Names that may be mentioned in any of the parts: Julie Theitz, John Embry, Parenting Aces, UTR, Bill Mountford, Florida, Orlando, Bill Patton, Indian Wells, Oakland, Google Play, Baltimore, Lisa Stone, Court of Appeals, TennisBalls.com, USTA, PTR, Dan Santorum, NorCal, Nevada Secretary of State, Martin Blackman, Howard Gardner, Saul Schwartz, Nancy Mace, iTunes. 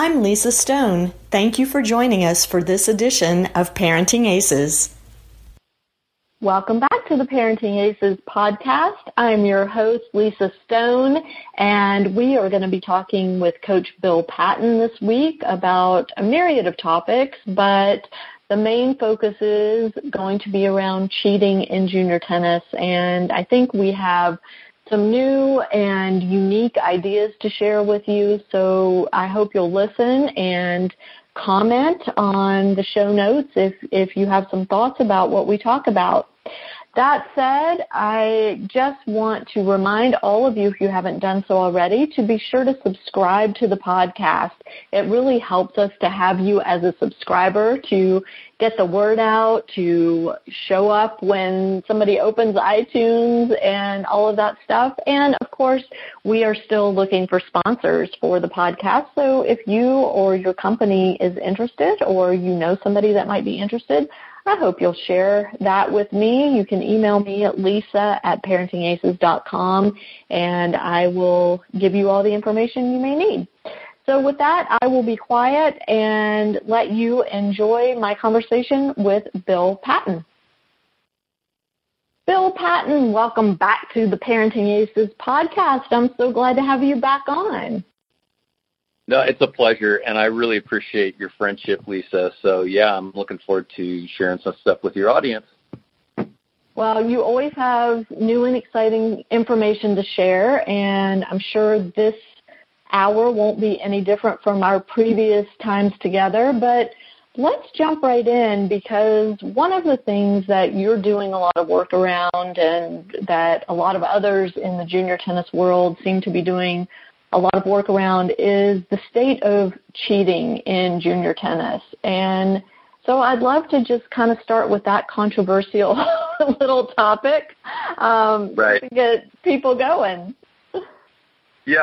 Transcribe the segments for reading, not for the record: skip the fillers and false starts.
I'm Lisa Stone. Thank you for joining us for this edition of Parenting Aces. Welcome back to the Parenting Aces podcast. I'm your host, Lisa Stone, and we are going to be talking with Coach Bill Patton this week about a myriad of topics, but the main focus is going to be around cheating in junior tennis, and I think we have some new and unique ideas to share with you, so I hope you'll listen and comment on the show notes if you have some thoughts about what we talk about. That said, I just want to remind all of you, if you haven't done so already, to be sure to subscribe to the podcast. It really helps us to have you as a subscriber to get the word out, to show up when somebody opens iTunes and all of that stuff. And, of course, we are still looking for sponsors for the podcast. So if you or your company is interested, or you know somebody that might be interested, I hope you'll share that with me. You can email me at lisa@parentingaces.com, and I will give you all the information you may need. So with that, I will be quiet and let you enjoy my conversation with Bill Patton. Bill Patton, welcome back to the Parenting Aces podcast. I'm so glad to have you back on. No, it's a pleasure, and I really appreciate your friendship, Lisa. So, yeah, I'm looking forward to sharing some stuff with your audience. Well, you always have new and exciting information to share, and I'm sure this hour won't be any different from our previous times together. But let's jump right in, because one of the things that you're doing a lot of work around, and that a lot of others in the junior tennis world seem to be doing a lot of work around, is the state of cheating in junior tennis. And so I'd love to just kind of start with that controversial little topic to get people going. Yeah,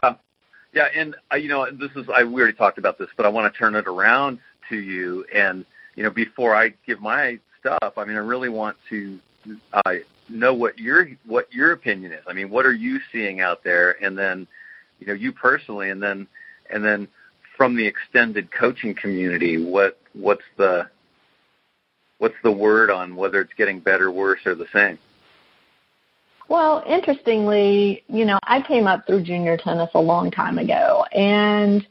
and, you know, we already talked about this, but I want to turn it around to you. And, you know, before I give my stuff, I mean, I really want to know what your opinion is. I mean, what are you seeing out there? And then, you know, you personally, and then from the extended coaching community, what's the word on whether it's getting better, worse, or the same? Well, interestingly, you know, I came up through junior tennis a long time ago, and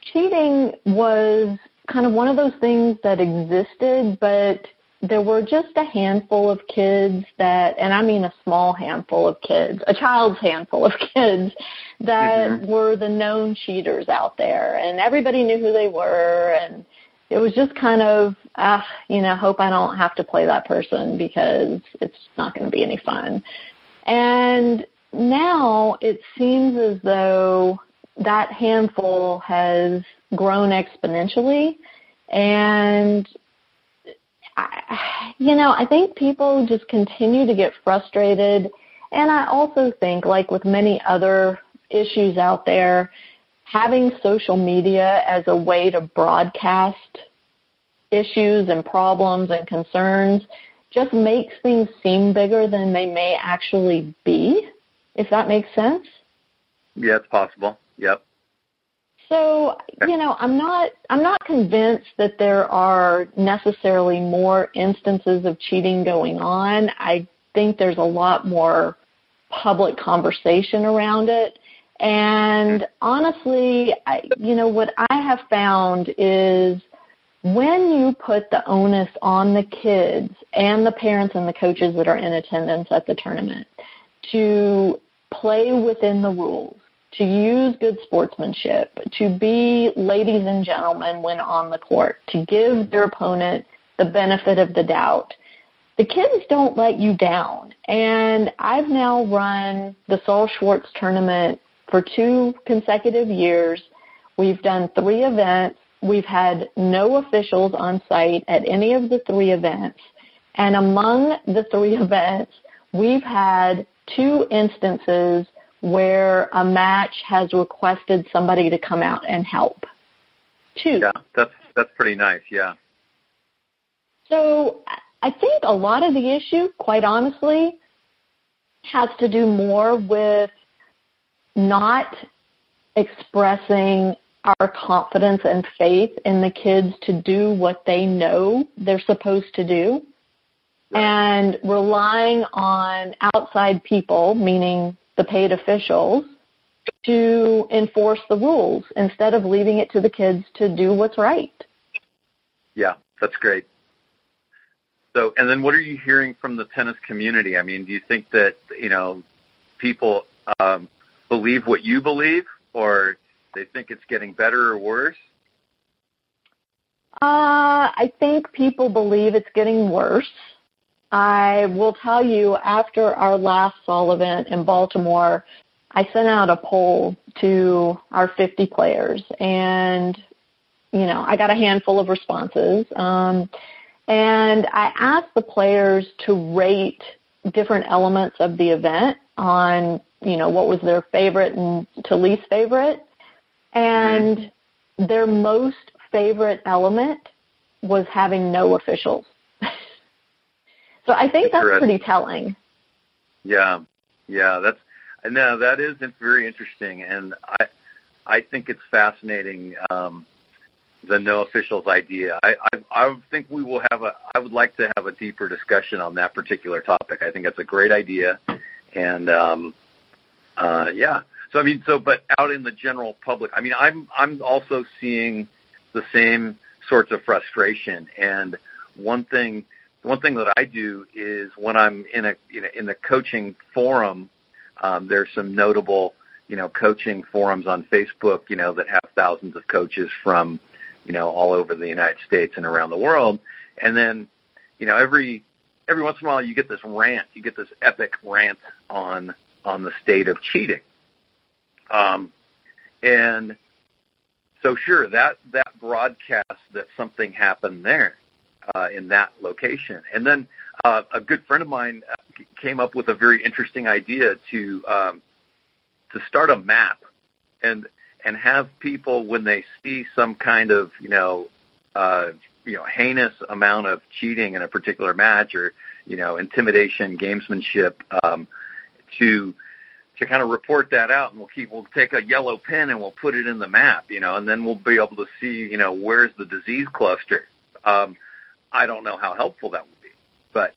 cheating was kind of one of those things that existed, but there were just a handful of kids that, and I mean a small handful of kids, a child's handful of kids, that were the known cheaters out there. And everybody knew who they were. And it was just kind of, hope I don't have to play that person, because it's not going to be any fun. And now it seems as though that handful has grown exponentially. And I think people just continue to get frustrated, and I also think, like with many other issues out there, having social media as a way to broadcast issues and problems and concerns just makes things seem bigger than they may actually be, if that makes sense. Yeah, it's possible. Yep. So, you know, I'm not convinced that there are necessarily more instances of cheating going on. I think there's a lot more public conversation around it. And honestly, what I have found is when you put the onus on the kids and the parents and the coaches that are in attendance at the tournament to play within the rules, to use good sportsmanship, to be ladies and gentlemen when on the court, to give their opponent the benefit of the doubt, the kids don't let you down. And I've now run the Saul Schwartz tournament for 2 consecutive years. We've done 3 events. We've had no officials on site at any of the 3 events. And among the 3 events, we've had 2 instances where a match has requested somebody to come out and help. 2. Yeah, that's pretty nice, yeah. So I think a lot of the issue, quite honestly, has to do more with not expressing our confidence and faith in the kids to do what they know they're supposed to do. Right. And relying on outside people, meaning the paid officials, to enforce the rules instead of leaving it to the kids to do what's right. Yeah, that's great. So, and then what are you hearing from the tennis community? I mean, do you think that, you know, people believe what you believe, or they think it's getting better or worse? I think people believe it's getting worse. I will tell you, after our last Saul event in Baltimore, I sent out a poll to our 50 players, and, you know, I got a handful of responses. And I asked the players to rate different elements of the event on, you know, what was their favorite and to least favorite. And their most favorite element was having no officials. So I think that's pretty telling. Yeah. Yeah. That is very interesting. And I think it's fascinating. The no officials idea. I think we will have I would like to have a deeper discussion on that particular topic. I think that's a great idea. And, So, I mean, but out in the general public, I mean, I'm also seeing the same sorts of frustration. And one thing that I do is when I'm in the coaching forum, there's some notable, you know, coaching forums on Facebook, you know, that have thousands of coaches from, you know, all over the United States and around the world. And then, you know, every once in a while you get this rant, you get this epic rant on the state of cheating. And so sure, that broadcast that something happened there, in that location. And then, a good friend of mine came up with a very interesting idea to start a map and have people, when they see some kind of, heinous amount of cheating in a particular match, or, you know, intimidation, gamesmanship, to kind of report that out, and we'll take a yellow pen and we'll put it in the map, you know, and then we'll be able to see, you know, where's the disease cluster. I don't know how helpful that would be, but.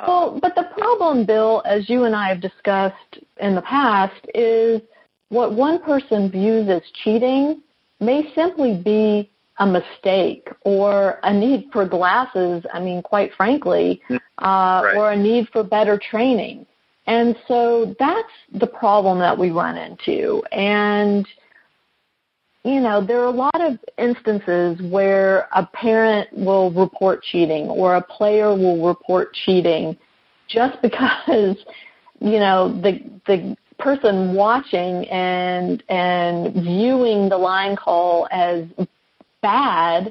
Well, but the problem, Bill, as you and I have discussed in the past, is what one person views as cheating may simply be a mistake or a need for glasses, I mean, quite frankly, right. Or a need for better training. And so that's the problem that we run into. And, you know, there are a lot of instances where a parent will report cheating or a player will report cheating just because, you know, the person watching and viewing the line call as bad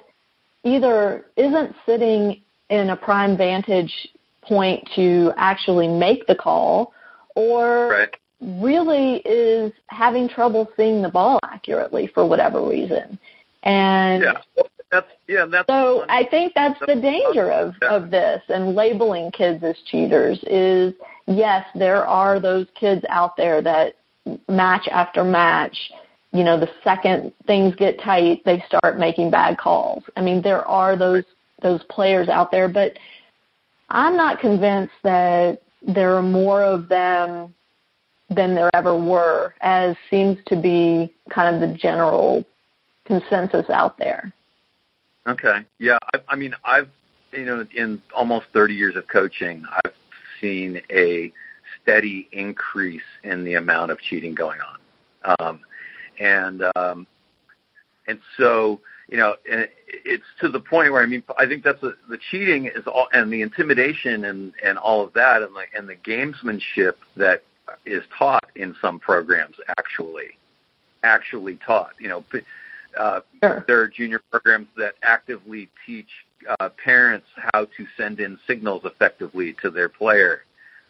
either isn't sitting in a prime vantage point to actually make the call, or really is having trouble seeing the ball accurately for whatever reason. And so I think that's the danger of this and labeling kids as cheaters is, yes, there are those kids out there that match after match, you know, the second things get tight, they start making bad calls. I mean, there are those players out there, but I'm not convinced that there are more of them than there ever were, as seems to be kind of the general consensus out there. Okay. Yeah. I mean, I've, you know, in almost 30 years of coaching, I've seen a steady increase in the amount of cheating going on. And so, you know, it's to the point where, I mean, I think that's the cheating is all, and the intimidation and all of that, and the gamesmanship that is taught in some programs actually taught. You know, there are junior programs that actively teach parents how to send in signals effectively to their player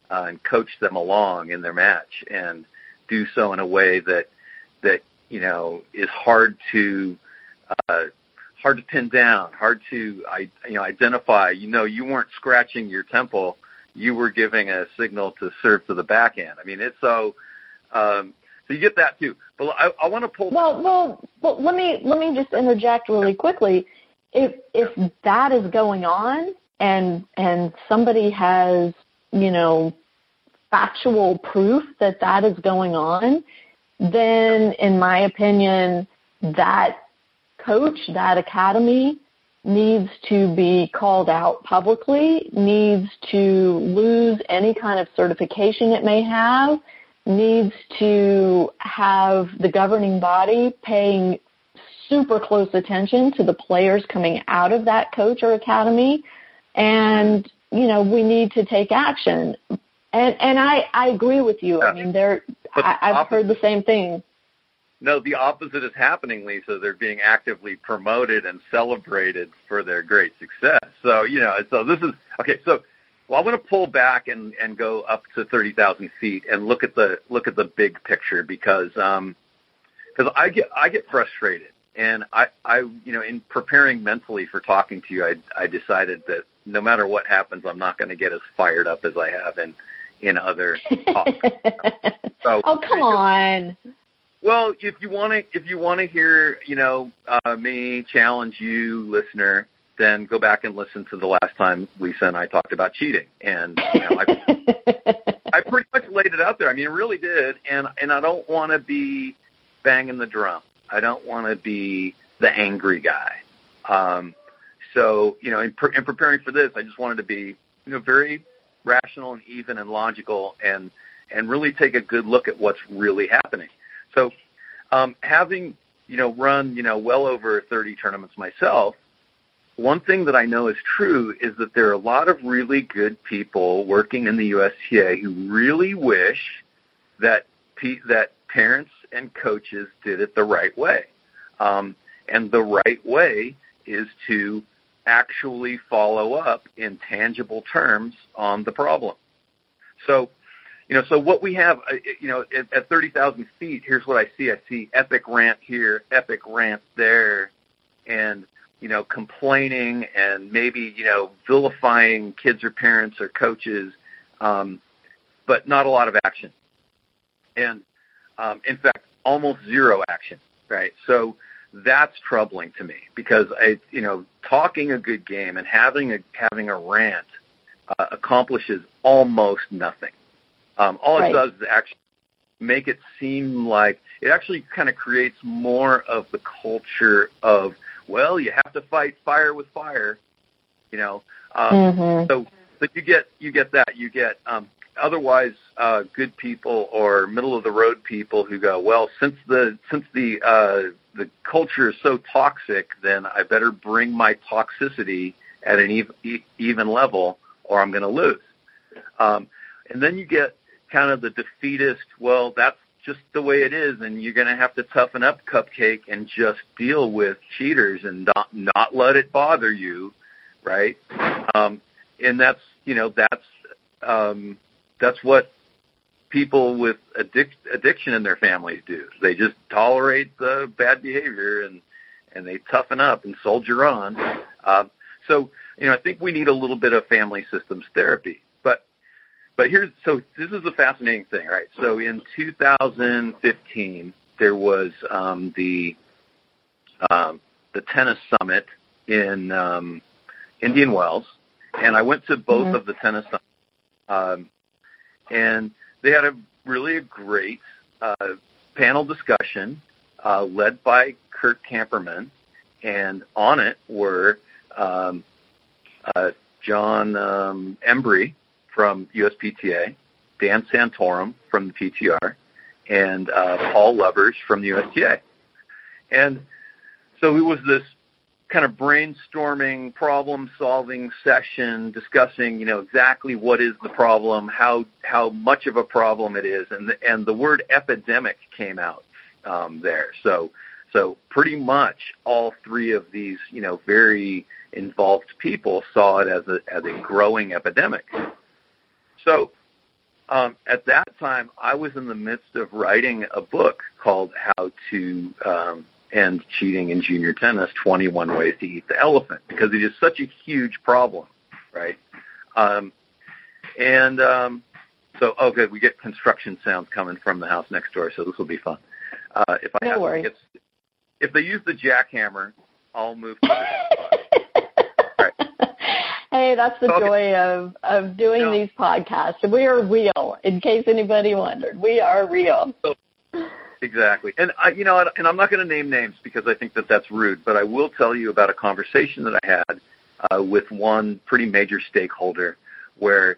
and coach them along in their match, and do so in a way that you know is hard to pin down, hard to identify. You know, you weren't scratching your temple. You were giving a signal to serve to the back end. I mean, it's so So you get that too. But I want to pull. Well, let me just interject really quickly. If that is going on and somebody has, you know, factual proof that that is going on, then in my opinion, that coach, that academy needs to be called out publicly, needs to lose any kind of certification it may have, needs to have the governing body paying super close attention to the players coming out of that coach or academy. And, you know, we need to take action. And I agree with you. Yeah. I mean, I've heard the same thing. No, the opposite is happening, Lisa. They're being actively promoted and celebrated for their great success. So, you know, so this is – okay, so well, I want to pull back and go up to 30,000 feet and look at the big picture because I get frustrated. And I you know, in preparing mentally for talking to you, I decided that no matter what happens, I'm not going to get as fired up as I have in other talks. So, oh, come on. Well, if you want to hear, you know, me challenge you, listener, then go back and listen to the last time Lisa and I talked about cheating, and you know, I pretty much laid it out there. I mean, I really did, and I don't want to be banging the drum. I don't want to be the angry guy. So, you know, in preparing for this, I just wanted to be, you know, very rational and even and logical, and really take a good look at what's really happening. So having, you know, run, you know, well over 30 tournaments myself, one thing that I know is true is that there are a lot of really good people working in the USTA who really wish that parents and coaches did it the right way. And the right way is to actually follow up in tangible terms on the problem. So, you know, so what we have, you know, at 30,000 feet, here's what I see. I see epic rant here, epic rant there, and, you know, complaining and maybe, you know, vilifying kids or parents or coaches, but not a lot of action. And, in fact, almost zero action, right? So that's troubling to me because, you know, talking a good game and having a rant accomplishes almost nothing. All it does is actually make it seem like it actually kind of creates more of the culture of, well, you have to fight fire with fire, you know. So but you get that. You get otherwise good people or middle-of-the-road people who go, well, since the culture is so toxic, then I better bring my toxicity at an even level or I'm going to lose. And then you get kind of the defeatist, well, that's just the way it is, and you're going to have to toughen up, cupcake, and just deal with cheaters and not let it bother you, right? And that's, you know, that's what people with addiction in their families do. They just tolerate the bad behavior and they toughen up and soldier on. So, you know, I think we need a little bit of family systems therapy. But so this is a fascinating thing, right? So in 2015, there was the tennis summit in Indian Wells, and I went to both of the tennis summits, and they had a really great panel discussion led by Kirk Camperman, and on it were John Embry from USPTA, Dan Santorum from the PTR, and Paul Lubbers from the USTA. And so it was this kind of brainstorming, problem-solving session discussing, you know, exactly what is the problem, how much of a problem it is, and the word epidemic came out there. So pretty much all three of these, you know, very involved people saw it as a growing epidemic. So at that time, I was in the midst of writing a book called How to End Cheating in Junior Tennis, 21 Ways to Eat the Elephant, because it is such a huge problem, right? also, oh, good, we get construction sounds coming from the house next door, so this will be fun. If they use the jackhammer, I'll move to the right. Hey, that's the joy of doing these podcasts. We are real, in case anybody wondered. We are real. So, exactly. And, I I'm not going to name names because I think that that's rude, but I will tell you about a conversation that I had with one pretty major stakeholder where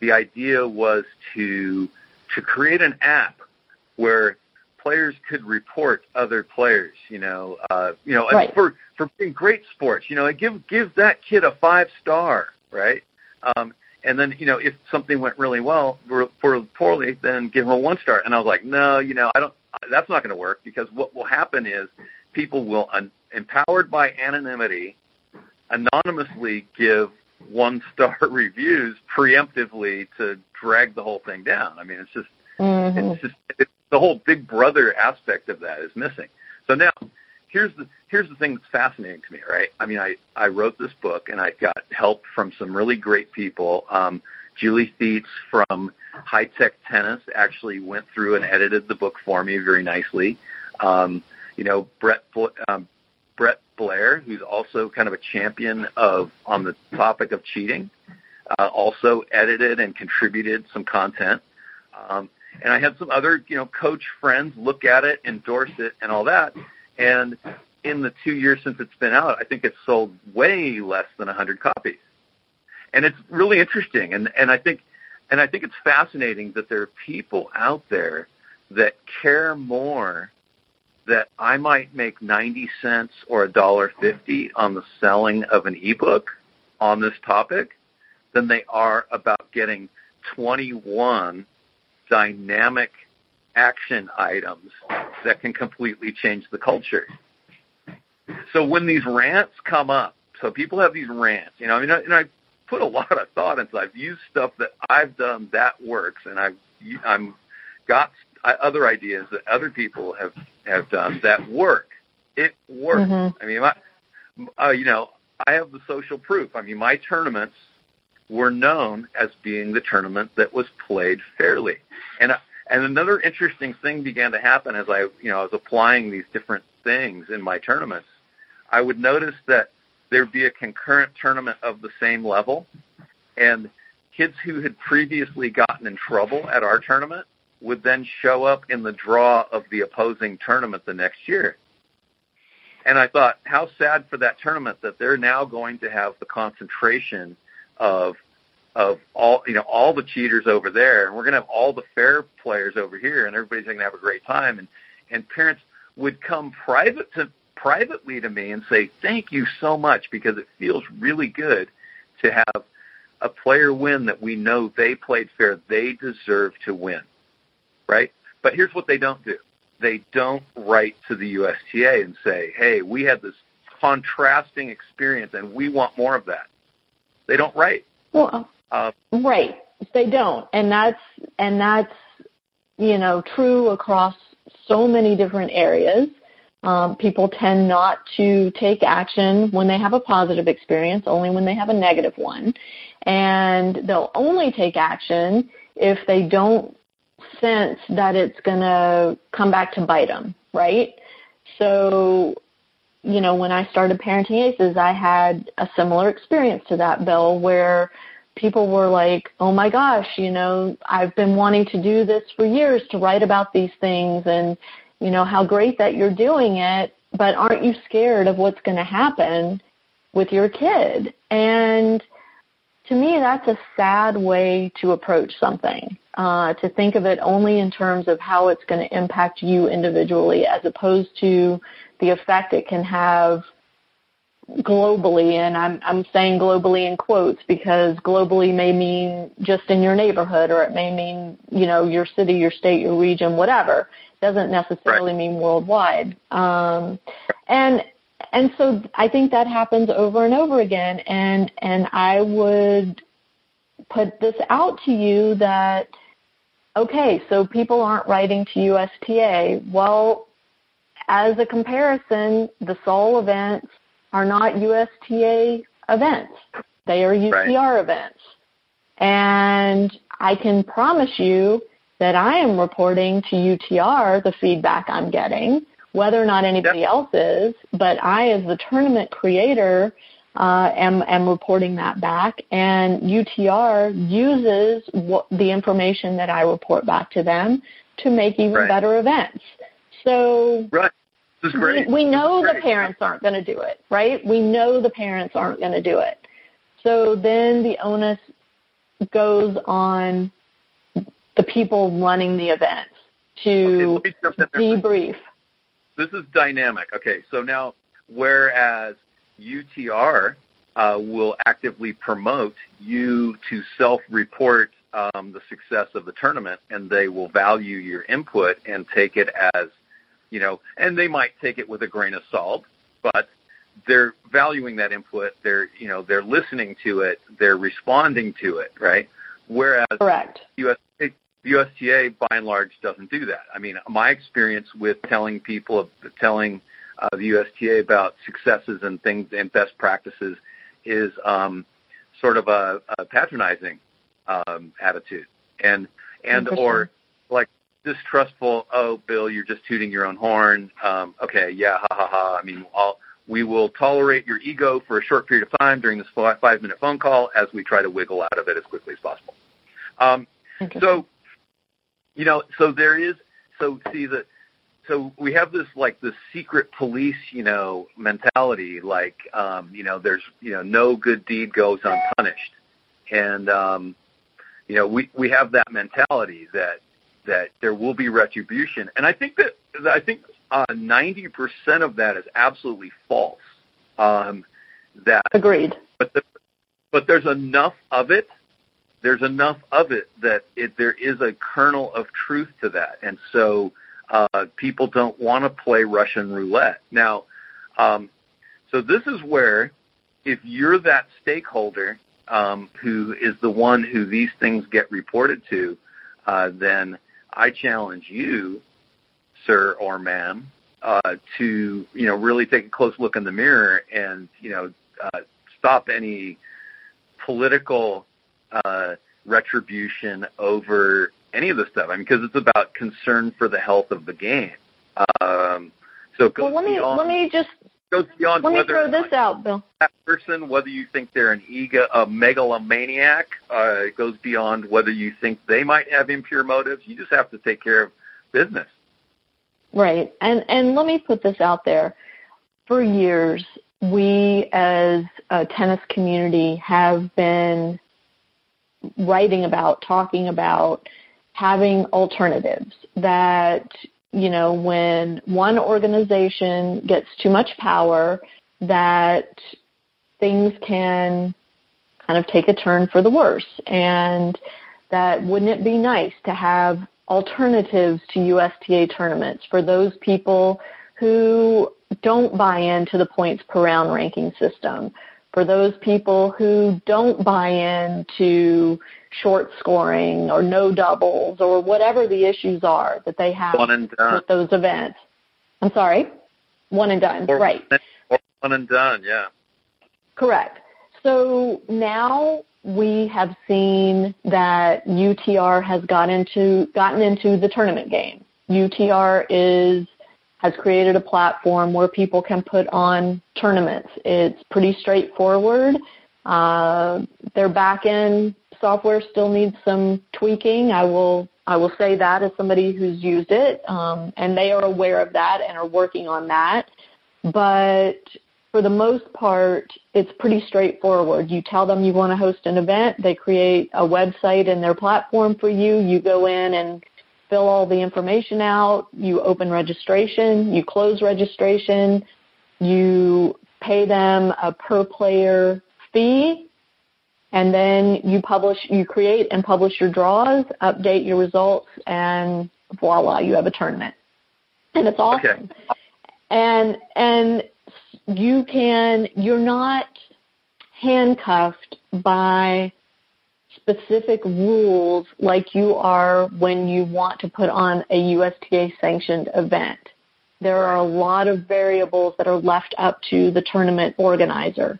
the idea was to create an app where players could report other players, right. for being great sports, give that kid a 5-star, right? And then, if something went really well or poorly, then give him a 1-star. And I was like, no, that's not going to work, because what will happen is people will, empowered by anonymity, anonymously give 1-star reviews preemptively to drag the whole thing down. I mean, it's the whole Big Brother aspect of that is missing. So now here's the thing that's fascinating to me, right? I mean, I wrote this book and I got help from some really great people. Julie Theitz from High Tech Tennis actually went through and edited the book for me very nicely. Brett Blair, who's also kind of a champion on the topic of cheating, also edited and contributed some content. And I had some other, coach friends look at it, endorse it, and all that. And in the 2 years since it's been out, I think it's sold way less than 100 copies. And it's really interesting. And I think it's fascinating that there are people out there that care more that I might make 90 cents or $1.50 on the selling of an ebook on this topic than they are about getting 21 dynamic action items that can completely change the culture. So when these rants come up, so people have these rants, I put a lot of thought into it. I've used stuff that I've done that works, and I'm got other ideas that other people have done that work. It works. Mm-hmm. I mean, I have the social proof. I mean, my tournaments were known as being the tournament that was played fairly. And another interesting thing began to happen as I was applying these different things in my tournaments. I would notice that there'd be a concurrent tournament of the same level, and kids who had previously gotten in trouble at our tournament would then show up in the draw of the opposing tournament the next year. And I thought, how sad for that tournament that they're now going to have the concentration of all, all the cheaters over there, and we're going to have all the fair players over here, and everybody's going to have a great time. And parents would come privately to me and say, thank you so much, because it feels really good to have a player win that we know they played fair, they deserve to win, right? But here's what they don't do. They don't write to the USTA and say, hey, we had this contrasting experience, and we want more of that. They don't write. Well, right. They don't. And that's, true across so many different areas. People tend not to take action when they have a positive experience, only when they have a negative one. And they'll only take action if they don't sense that it's going to come back to bite them, right? So, when I started Parenting Aces, I had a similar experience to that, Bill, where people were like, oh, my gosh, I've been wanting to do this for years, to write about these things, and, how great that you're doing it, but aren't you scared of what's going to happen with your kid? And to me, that's a sad way to approach something, to think of it only in terms of how it's going to impact you individually, as opposed to the effect it can have globally. And I'm saying globally in quotes, because globally may mean just in your neighborhood, or it may mean, your city, your state, your region, whatever. It doesn't necessarily mean worldwide. And so I think that happens over and over again. And I would put this out to you that, okay, so people aren't writing to USTA. Well, as a comparison, the Seoul events are not USTA events. They are UTR events. And I can promise you that I am reporting to UTR the feedback I'm getting, whether or not anybody else is, but I, as the tournament creator, am reporting that back. And UTR uses the information that I report back to them to make even better events. So this is great. We know the parents aren't going to do it, right? We know the parents aren't going to do it. So then the onus goes on the people running the events to debrief. This is dynamic. Okay, so now whereas UTR will actively promote you to self-report the success of the tournament, and they will value your input and take it as, you know, and they might take it with a grain of salt, but they're valuing that input. They're, you know, they're listening to it. They're responding to it, right? Whereas USTA, by and large, doesn't do that. I mean, my experience with telling people, the USTA about successes and things and best practices is sort of a patronizing attitude and or like distrustful. Oh, Bill, you're just tooting your own horn. Okay, yeah, ha ha ha. I mean, we will tolerate your ego for a short period of time during this 5-minute phone call as we try to wiggle out of it as quickly as possible. So, you know, so there is so we have this, like, this secret police, you know, mentality, like, you know, there's, you know, no good deed goes unpunished. And, you know, we have that mentality that there will be retribution. And I think 90% of that is absolutely false. Agreed. But there's enough of it. There's enough of it that there is a kernel of truth to that. And so, people don't want to play Russian roulette. Now, so this is where, if you're that stakeholder who is the one who these things get reported to, then I challenge you, sir or ma'am, to, you know, really take a close look in the mirror and, you know, stop any political retribution over any of this stuff. I mean, because it's about concern for the health of the game. So go let me throw this out, Bill. That person, whether you think they're a megalomaniac, it goes beyond whether you think they might have impure motives. You just have to take care of business. Right, and let me put this out there. For years, we as a tennis community have been writing about, talking about, having alternatives that, you know, when one organization gets too much power, that things can kind of take a turn for the worse. And that wouldn't it be nice to have alternatives to USTA tournaments for those people who don't buy into the points per round ranking system, for those people who don't buy into short scoring or no doubles or whatever the issues are that they have with those events. I'm sorry? One and done, or, right. Or one and done, yeah. Correct. So now we have seen that UTR has gotten into the tournament game. UTR has created a platform where people can put on tournaments. It's pretty straightforward. Their back-end software still needs some tweaking. I will say that as somebody who's used it, and they are aware of that and are working on that. But for the most part, it's pretty straightforward. You tell them you want to host an event. They create a website and their platform for you. You go in and fill all the information out, you open registration, you close registration, you pay them a per-player fee, and then you create and publish your draws, update your results, and voila, you have a tournament. And it's awesome. Okay. And you're not handcuffed by specific rules like you are when you want to put on a USTA-sanctioned event. There are a lot of variables that are left up to the tournament organizer.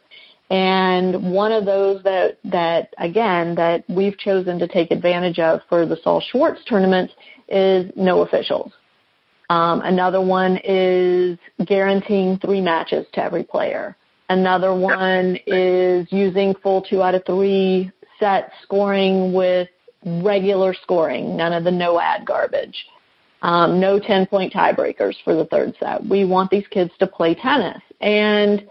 And one of those that we've chosen to take advantage of for the Saul Schwartz tournament is no officials. Another one is guaranteeing 3 matches to every player. Another one is using full 2 out of 3 set scoring with regular scoring, none of the no-ad garbage. No 10-point tiebreakers for the third set. We want these kids to play tennis. And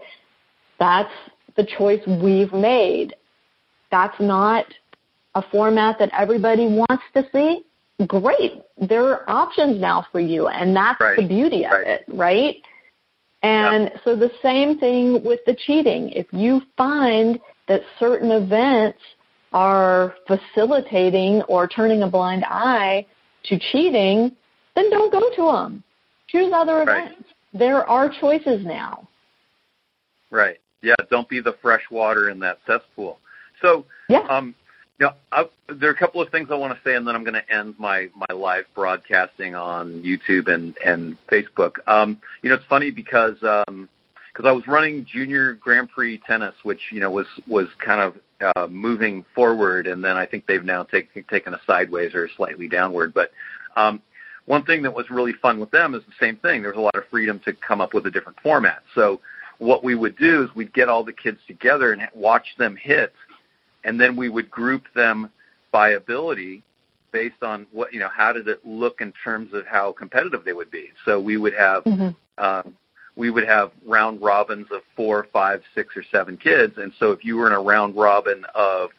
that's the choice we've made. That's not a format that everybody wants to see. Great. There are options now for you, and that's the beauty of it, right? And so the same thing with the cheating. If you find that certain events are facilitating or turning a blind eye to cheating, then don't go to them. Choose other events. There are choices now. Right. Yeah, don't be the fresh water in that cesspool. So, there are a couple of things I want to say, and then I'm going to end my live broadcasting on YouTube and Facebook. It's funny because I was running Junior Grand Prix Tennis, which was kind of moving forward, and then I think they've now taken a sideways or slightly downward. But one thing that was really fun with them is the same thing. There's a lot of freedom to come up with a different format. So what we would do is we'd get all the kids together and watch them hit. And then we would group them by ability based on what, how did it look in terms of how competitive they would be. So we would have round robins of 4, 5, 6, or 7 kids. And so if you were in a round robin of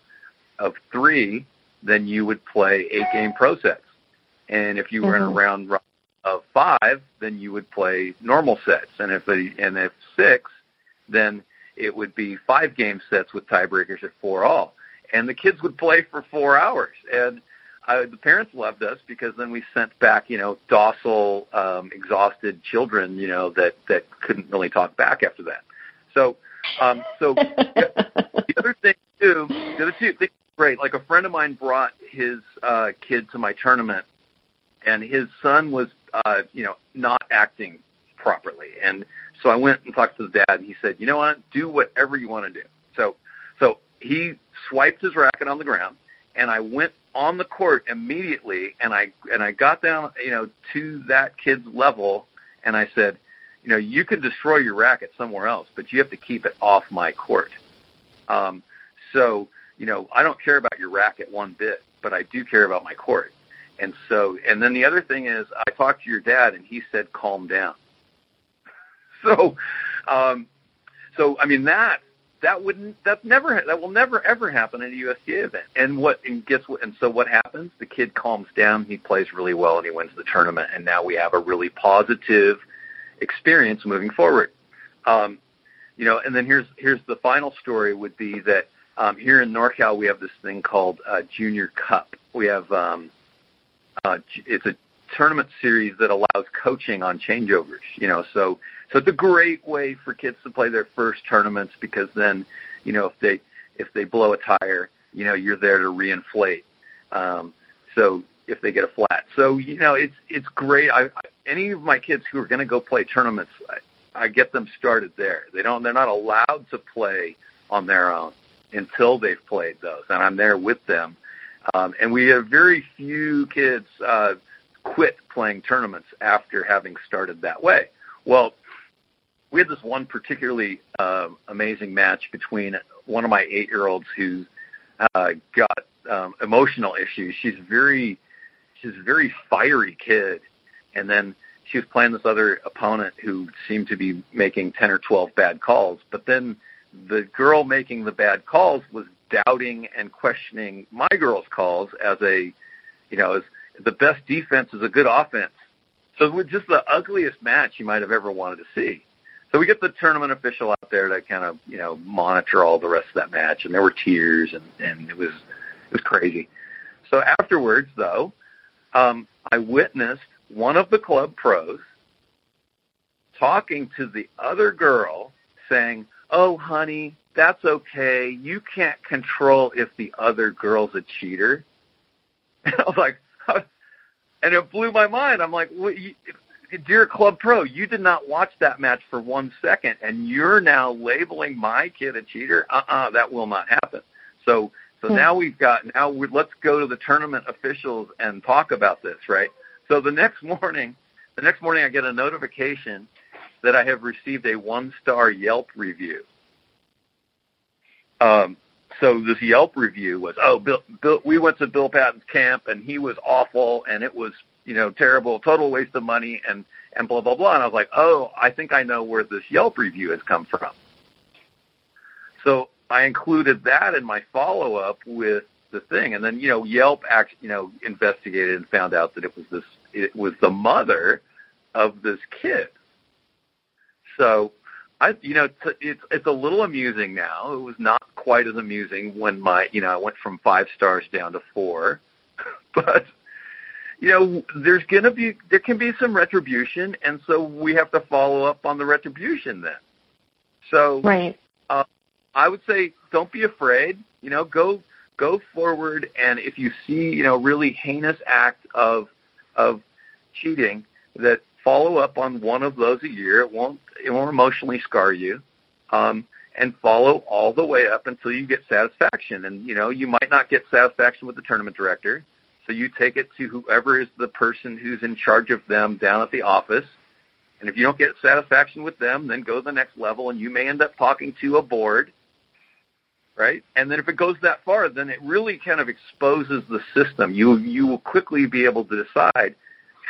3, then you would play 8-game pro sets. And if you were in a round robin of 5, then you would play normal sets. And if 6, then it would be 5-game sets with tiebreakers at 4-all. And the kids would play for 4 hours. And the parents loved us because then we sent back, docile, exhausted children, that couldn't really talk back after that. So the other thing, too, the other two things are great. Like a friend of mine brought his kid to my tournament, and his son was, not acting properly. And so I went and talked to the dad, and he said, you know what, do whatever you want to do. So he swiped his racket on the ground, and I went on the court immediately, and I got down, to that kid's level, and I said, you can destroy your racket somewhere else, but you have to keep it off my court. I don't care about your racket one bit, but I do care about my court. And so, and then the other thing is I talked to your dad, and he said, calm down. So I mean that will never ever happen at a USTA event. And so what happens? The kid calms down, he plays really well, and he wins the tournament. And now we have a really positive experience moving forward. And then here's the final story would be that here in NorCal we have this thing called Junior Cup. We have it's a tournament series that allows coaching on changeovers. So it's a great way for kids to play their first tournaments because then, if they blow a tire, you're there to reinflate. So if they get a flat, it's great. Any of my kids who are going to go play tournaments, I get them started there. They're not allowed to play on their own until they've played those, and I'm there with them. And we have very few kids quit playing tournaments after having started that way. Well, we had this one particularly amazing match between one of my 8-year-olds who got emotional issues. She's a very fiery kid, and then she was playing this other opponent who seemed to be making 10 or 12 bad calls. But then the girl making the bad calls was doubting and questioning my girl's calls as the best defense is a good offense. So it was just the ugliest match you might have ever wanted to see. So we get the tournament official out there to kind of, monitor all the rest of that match, and there were tears, and it was crazy. So afterwards, though, I witnessed one of the club pros talking to the other girl saying, oh, honey, that's okay. You can't control if the other girl's a cheater. And I was like, and it blew my mind. I'm like, well, dear Club Pro, you did not watch that match for 1 second, and you're now labeling my kid a cheater? That will not happen. So now we've got – let's go to the tournament officials and talk about this, right? So the next morning I get a notification that I have received a 1-star Yelp review. So this Yelp review was, we went to Bill Patton's camp, and he was awful, and it was, terrible, total waste of money, and blah, blah, blah. And I was like, I think I know where this Yelp review has come from. So I included that in my follow-up with the thing. And then, Yelp actually, investigated and found out that it was the mother of this kid. So it's a little amusing now. It was not quite as amusing when I went from 5 stars down to 4, but there can be some retribution, and so we have to follow up on the retribution then. So right. I would say don't be afraid. Go forward, and if you see really heinous act of cheating, that follow up on one of those a year. It won't emotionally scar you, and follow all the way up until you get satisfaction. And you might not get satisfaction with the tournament director, so you take it to whoever is the person who's in charge of them down at the office. And if you don't get satisfaction with them, then go to the next level, and you may end up talking to a board, right? And then if it goes that far, then it really kind of exposes the system. You will quickly be able to decide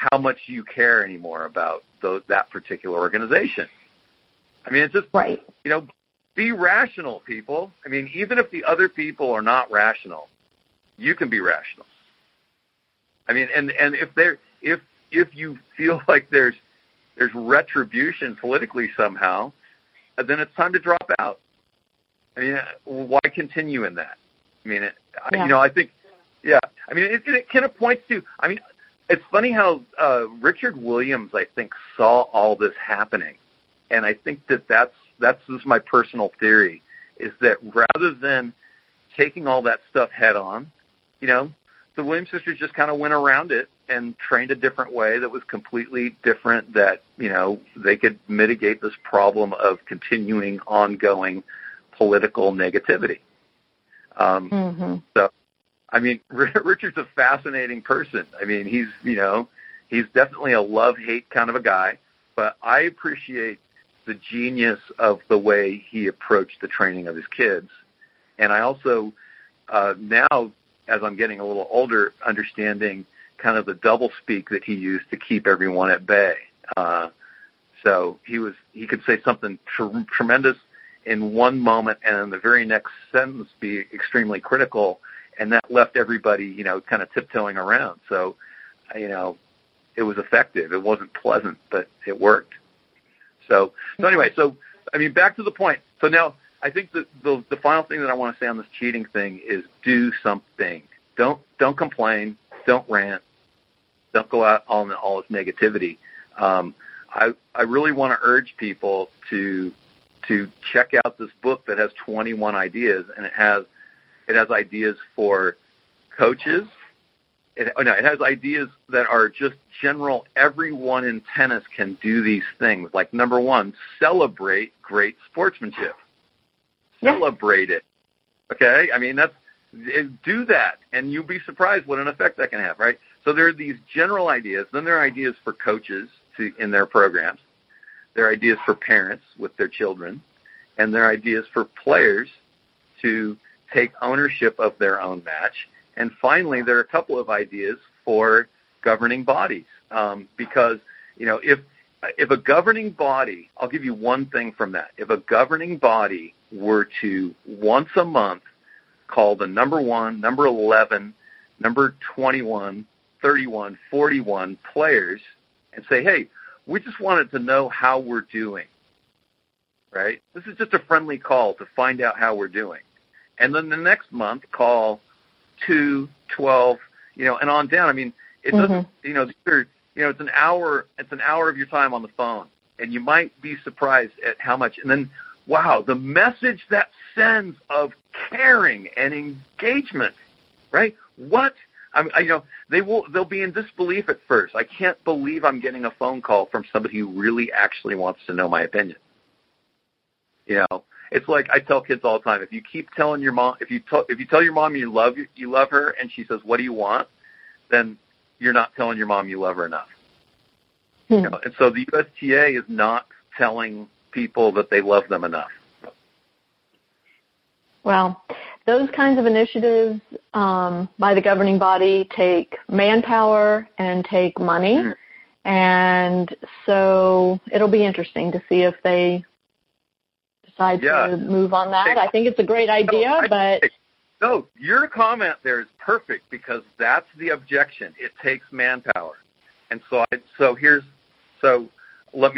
how much you care anymore about that particular organization. I mean, it's just, right. Be rational, people. I mean, even if the other people are not rational, you can be rational. I mean, and if you feel like there's retribution politically somehow, then it's time to drop out. I mean, why continue in that? I mean, it kind of points to, it's funny how Richard Williams, I think, saw all this happening, and I think that's just my personal theory, is that rather than taking all that stuff head on, the Williams sisters just kind of went around it and trained a different way that was completely different, that they could mitigate this problem of continuing ongoing political negativity. So. I mean, Richard's a fascinating person. I mean, he's definitely a love-hate kind of a guy, but I appreciate the genius of the way he approached the training of his kids. And I also, now, as I'm getting a little older, understanding kind of the doublespeak that he used to keep everyone at bay. So he could say something tremendous in one moment, and in the very next sentence be extremely critical, and that left everybody, kind of tiptoeing around. So, it was effective. It wasn't pleasant, but it worked. So anyway, back to the point. So now I think the final thing that I want to say on this cheating thing is do something. Don't complain. Don't rant. Don't go out on all this negativity. I really want to urge people to check out this book that has 21 ideas, and it has ideas for coaches. It has ideas that are just general. Everyone in tennis can do these things. Like, number one, celebrate great sportsmanship. Celebrate it. Okay? I mean, do that, and you'll be surprised what an effect that can have, right? So there are these general ideas. Then there are ideas for coaches in their programs. There are ideas for parents with their children. And there are ideas for players to take ownership of their own match. And finally, there are a couple of ideas for governing bodies, because if a governing body, I'll give you one thing from that. If a governing body were to once a month call the number 1, number 11, number 21, 31, 41 players and say, hey, we just wanted to know how we're doing, right? This is just a friendly call to find out how we're doing. And then the next month, call 2, 12, and on down. I mean, it doesn't, it's an hour. It's an hour of your time on the phone, and you might be surprised at how much. And then, wow, the message that sends of caring and engagement, right? What? They'll be in disbelief at first. I can't believe I'm getting a phone call from somebody who really actually wants to know my opinion. You know, it's like I tell kids all the time: if you keep telling your mom, if you tell your mom you love her, and she says, "What do you want?" then you're not telling your mom you love her enough. Hmm. You know? And so the USTA is not telling people that they love them enough. Well, those kinds of initiatives by the governing body take manpower and take money, and so it'll be interesting to see if they decide to move on that. I think it's a great idea, No, your comment there is perfect because that's the objection. It takes manpower, and let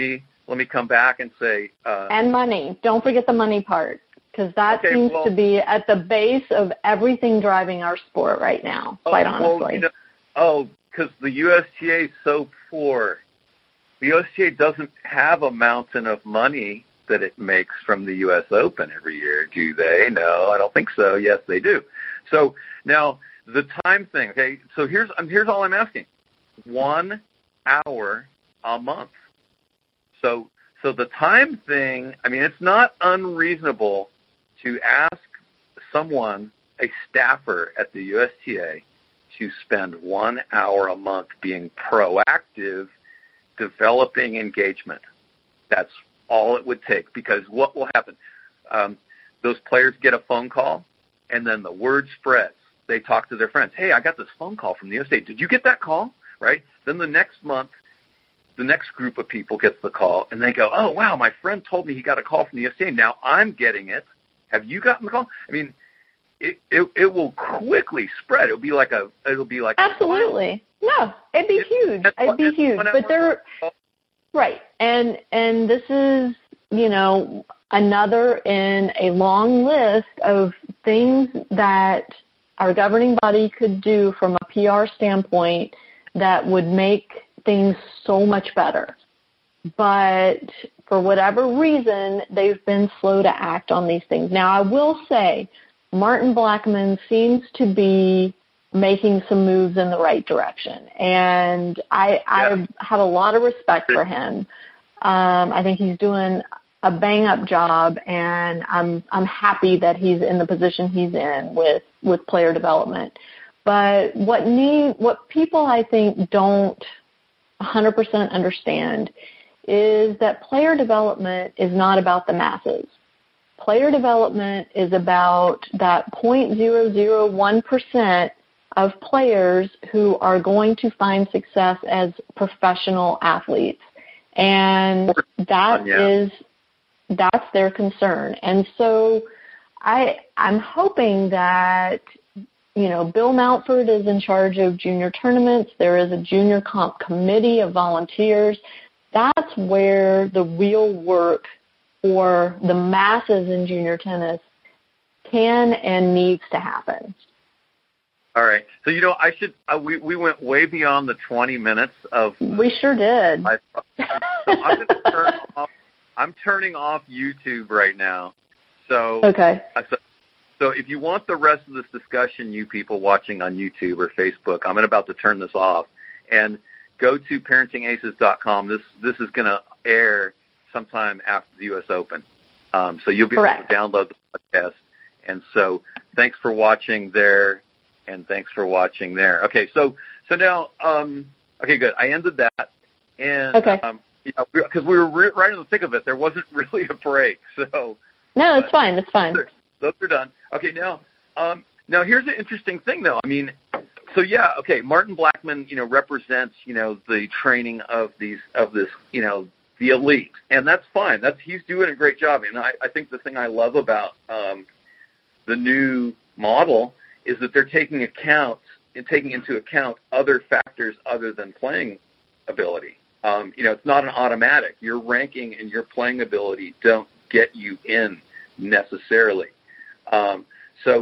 me come back and say and money. Don't forget the money part because that seems to be at the base of everything driving our sport right now. Quite honestly, because the USTA is so poor. The USTA doesn't have a mountain of money that it makes from the U.S. Open every year, do they? No, I don't think so. Yes, they do. So now the time thing. Okay, so here's all I'm asking: 1 hour a month. So the time thing. I mean, it's not unreasonable to ask someone, a staffer at the USTA, to spend 1 hour a month being proactive, developing engagement. That's all it would take, because what will happen? Those players get a phone call, and then the word spreads. They talk to their friends. Hey, I got this phone call from the USTA. Did you get that call? Right? Then the next month, the next group of people gets the call, and they go, oh, wow, my friend told me he got a call from the USTA. Now I'm getting it. Have you gotten the call? I mean, it will quickly spread. It'll be like absolutely. No, it'd be huge. It'd be huge. But there. Right. And this is, another in a long list of things that our governing body could do from a PR standpoint that would make things so much better. But for whatever reason, they've been slow to act on these things. Now, I will say Martin Blackman seems to be making some moves in the right direction. And I have a lot of respect for him. I think he's doing a bang-up job, and I'm happy that he's in the position he's in with player development. But what people, I think, don't 100% understand is that player development is not about the masses. Player development is about that 0.001% of players who are going to find success as professional athletes. And that's their concern. And so I'm hoping that, Bill Mountford is in charge of junior tournaments. There is a junior comp committee of volunteers. That's where the real work for the masses in junior tennis can and needs to happen. All right. So, I should we went way beyond the 20 minutes of... We sure did. I'm turning off YouTube right now. So, okay. So if you want the rest of this discussion, you people watching on YouTube or Facebook, I'm about to turn this off. And go to parentingaces.com. This is going to air sometime after the U.S. Open. So you'll be able to download the podcast. And so thanks for watching there. And thanks for watching there. Okay, so now, okay, good. I ended that, and because we were right in the thick of it, there wasn't really a break. So no, it's fine. It's fine. Those are done. Okay, now here's an interesting thing, though. I mean, so yeah, okay. Martin Blackman, represents, the training of this, the elite, and that's fine. He's doing a great job, and I think the thing I love about the new model is that they're taking into account other factors other than playing ability. It's not an automatic. Your ranking and your playing ability don't get you in necessarily. So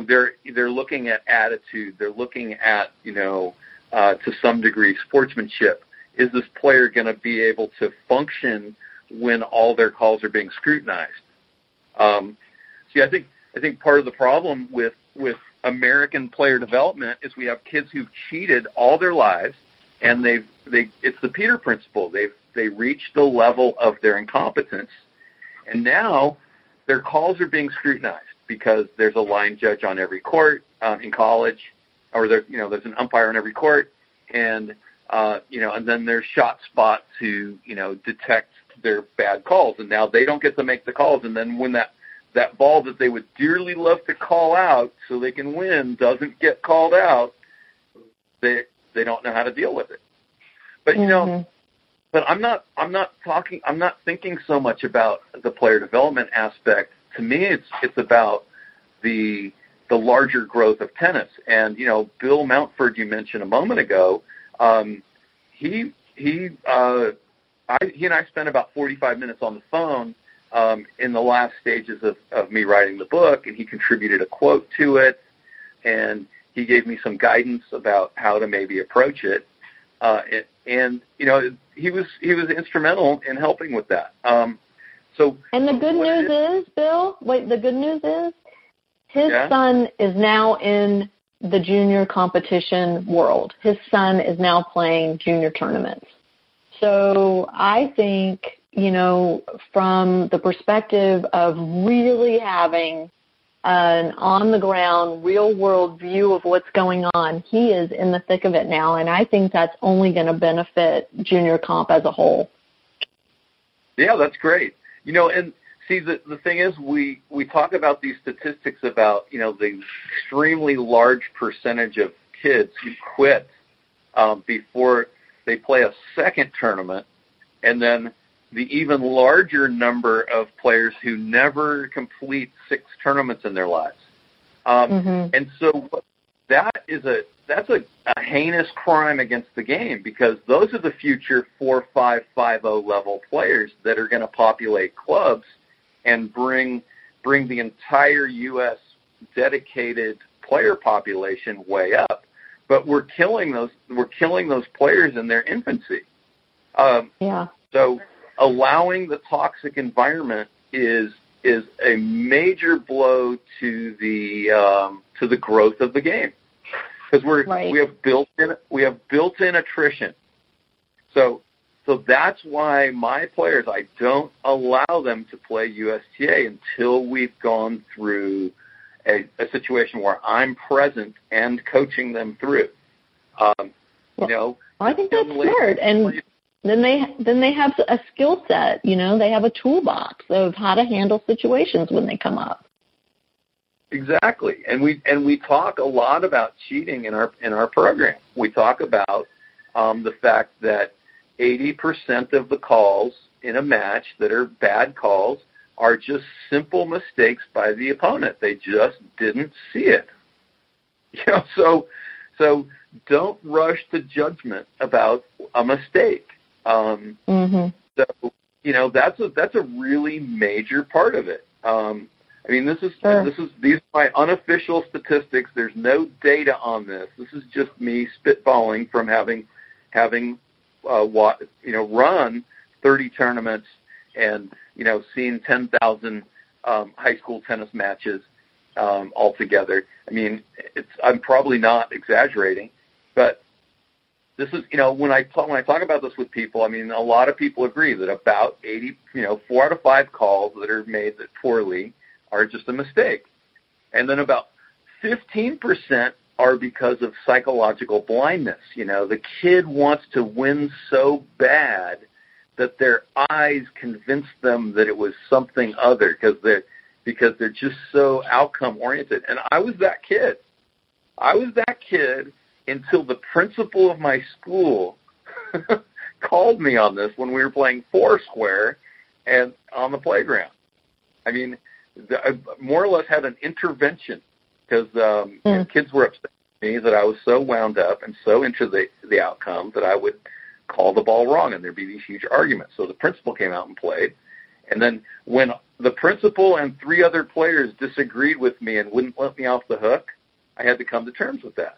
they're looking at attitude. They're looking at, to some degree, sportsmanship. Is this player going to be able to function when all their calls are being scrutinized? I think part of the problem with American player development is we have kids who've cheated all their lives, and it's the Peter principle. They reached the level of their incompetence, and now their calls are being scrutinized because there's a line judge on every court in college, or there's an umpire on every court, and then there's shot spots who detect their bad calls, and now they don't get to make the calls, and then when that ball that they would dearly love to call out so they can win doesn't get called out, they don't know how to deal with it. But but I'm not thinking so much about the player development aspect. To me, it's about the larger growth of tennis. And Bill Mountford, you mentioned a moment ago, he and I spent about 45 minutes on the phone in the last stages of me writing the book, and he contributed a quote to it, and he gave me some guidance about how to maybe approach it. He was instrumental in helping with that. The good news is his son is now in the junior competition world. His son is now playing junior tournaments. So I think, from the perspective of really having an on-the-ground, real-world view of what's going on, he is in the thick of it now, and I think that's only going to benefit junior comp as a whole. Yeah, that's great. And see, the thing is, we talk about these statistics about, the extremely large percentage of kids who quit before they play a second tournament, and then the even larger number of players who never complete six tournaments in their lives. And so that's a heinous crime against the game, because those are the future 4-5-5-0 level players that are going to populate clubs and bring the entire U.S. dedicated player population way up. But we're killing those players in their infancy. So allowing the toxic environment is a major blow to the growth of the game, because we have built in attrition. So that's why my players, I don't allow them to play USTA until we've gone through a situation where I'm present and coaching them through. I think that's smart. And Then they have a skill set, they have a toolbox of how to handle situations when they come up. Exactly. And we talk a lot about cheating in our program. We talk about the fact that 80% of the calls in a match that are bad calls are just simple mistakes by the opponent. They just didn't see it. So don't rush to judgment about a mistake. That's a really major part of it. These are my unofficial statistics. There's no data on this. This is just me spitballing from having run 30 tournaments and seen 10,000 high school tennis matches altogether. I'm probably not exaggerating, but. This is, when I talk about this with people, a lot of people agree that about 4 out of 5 calls that are made that poorly are just a mistake. And then about 15% are because of psychological blindness. The kid wants to win so bad that their eyes convince them that it was something other because they're just so outcome-oriented. And I was that kid. Until the principal of my school called me on this when we were playing Foursquare and on the playground. I more or less had an intervention because kids were upset with me that I was so wound up and so into the outcome that I would call the ball wrong, and there'd be these huge arguments. So the principal came out and played. And then when the principal and 3 other players disagreed with me and wouldn't let me off the hook, I had to come to terms with that.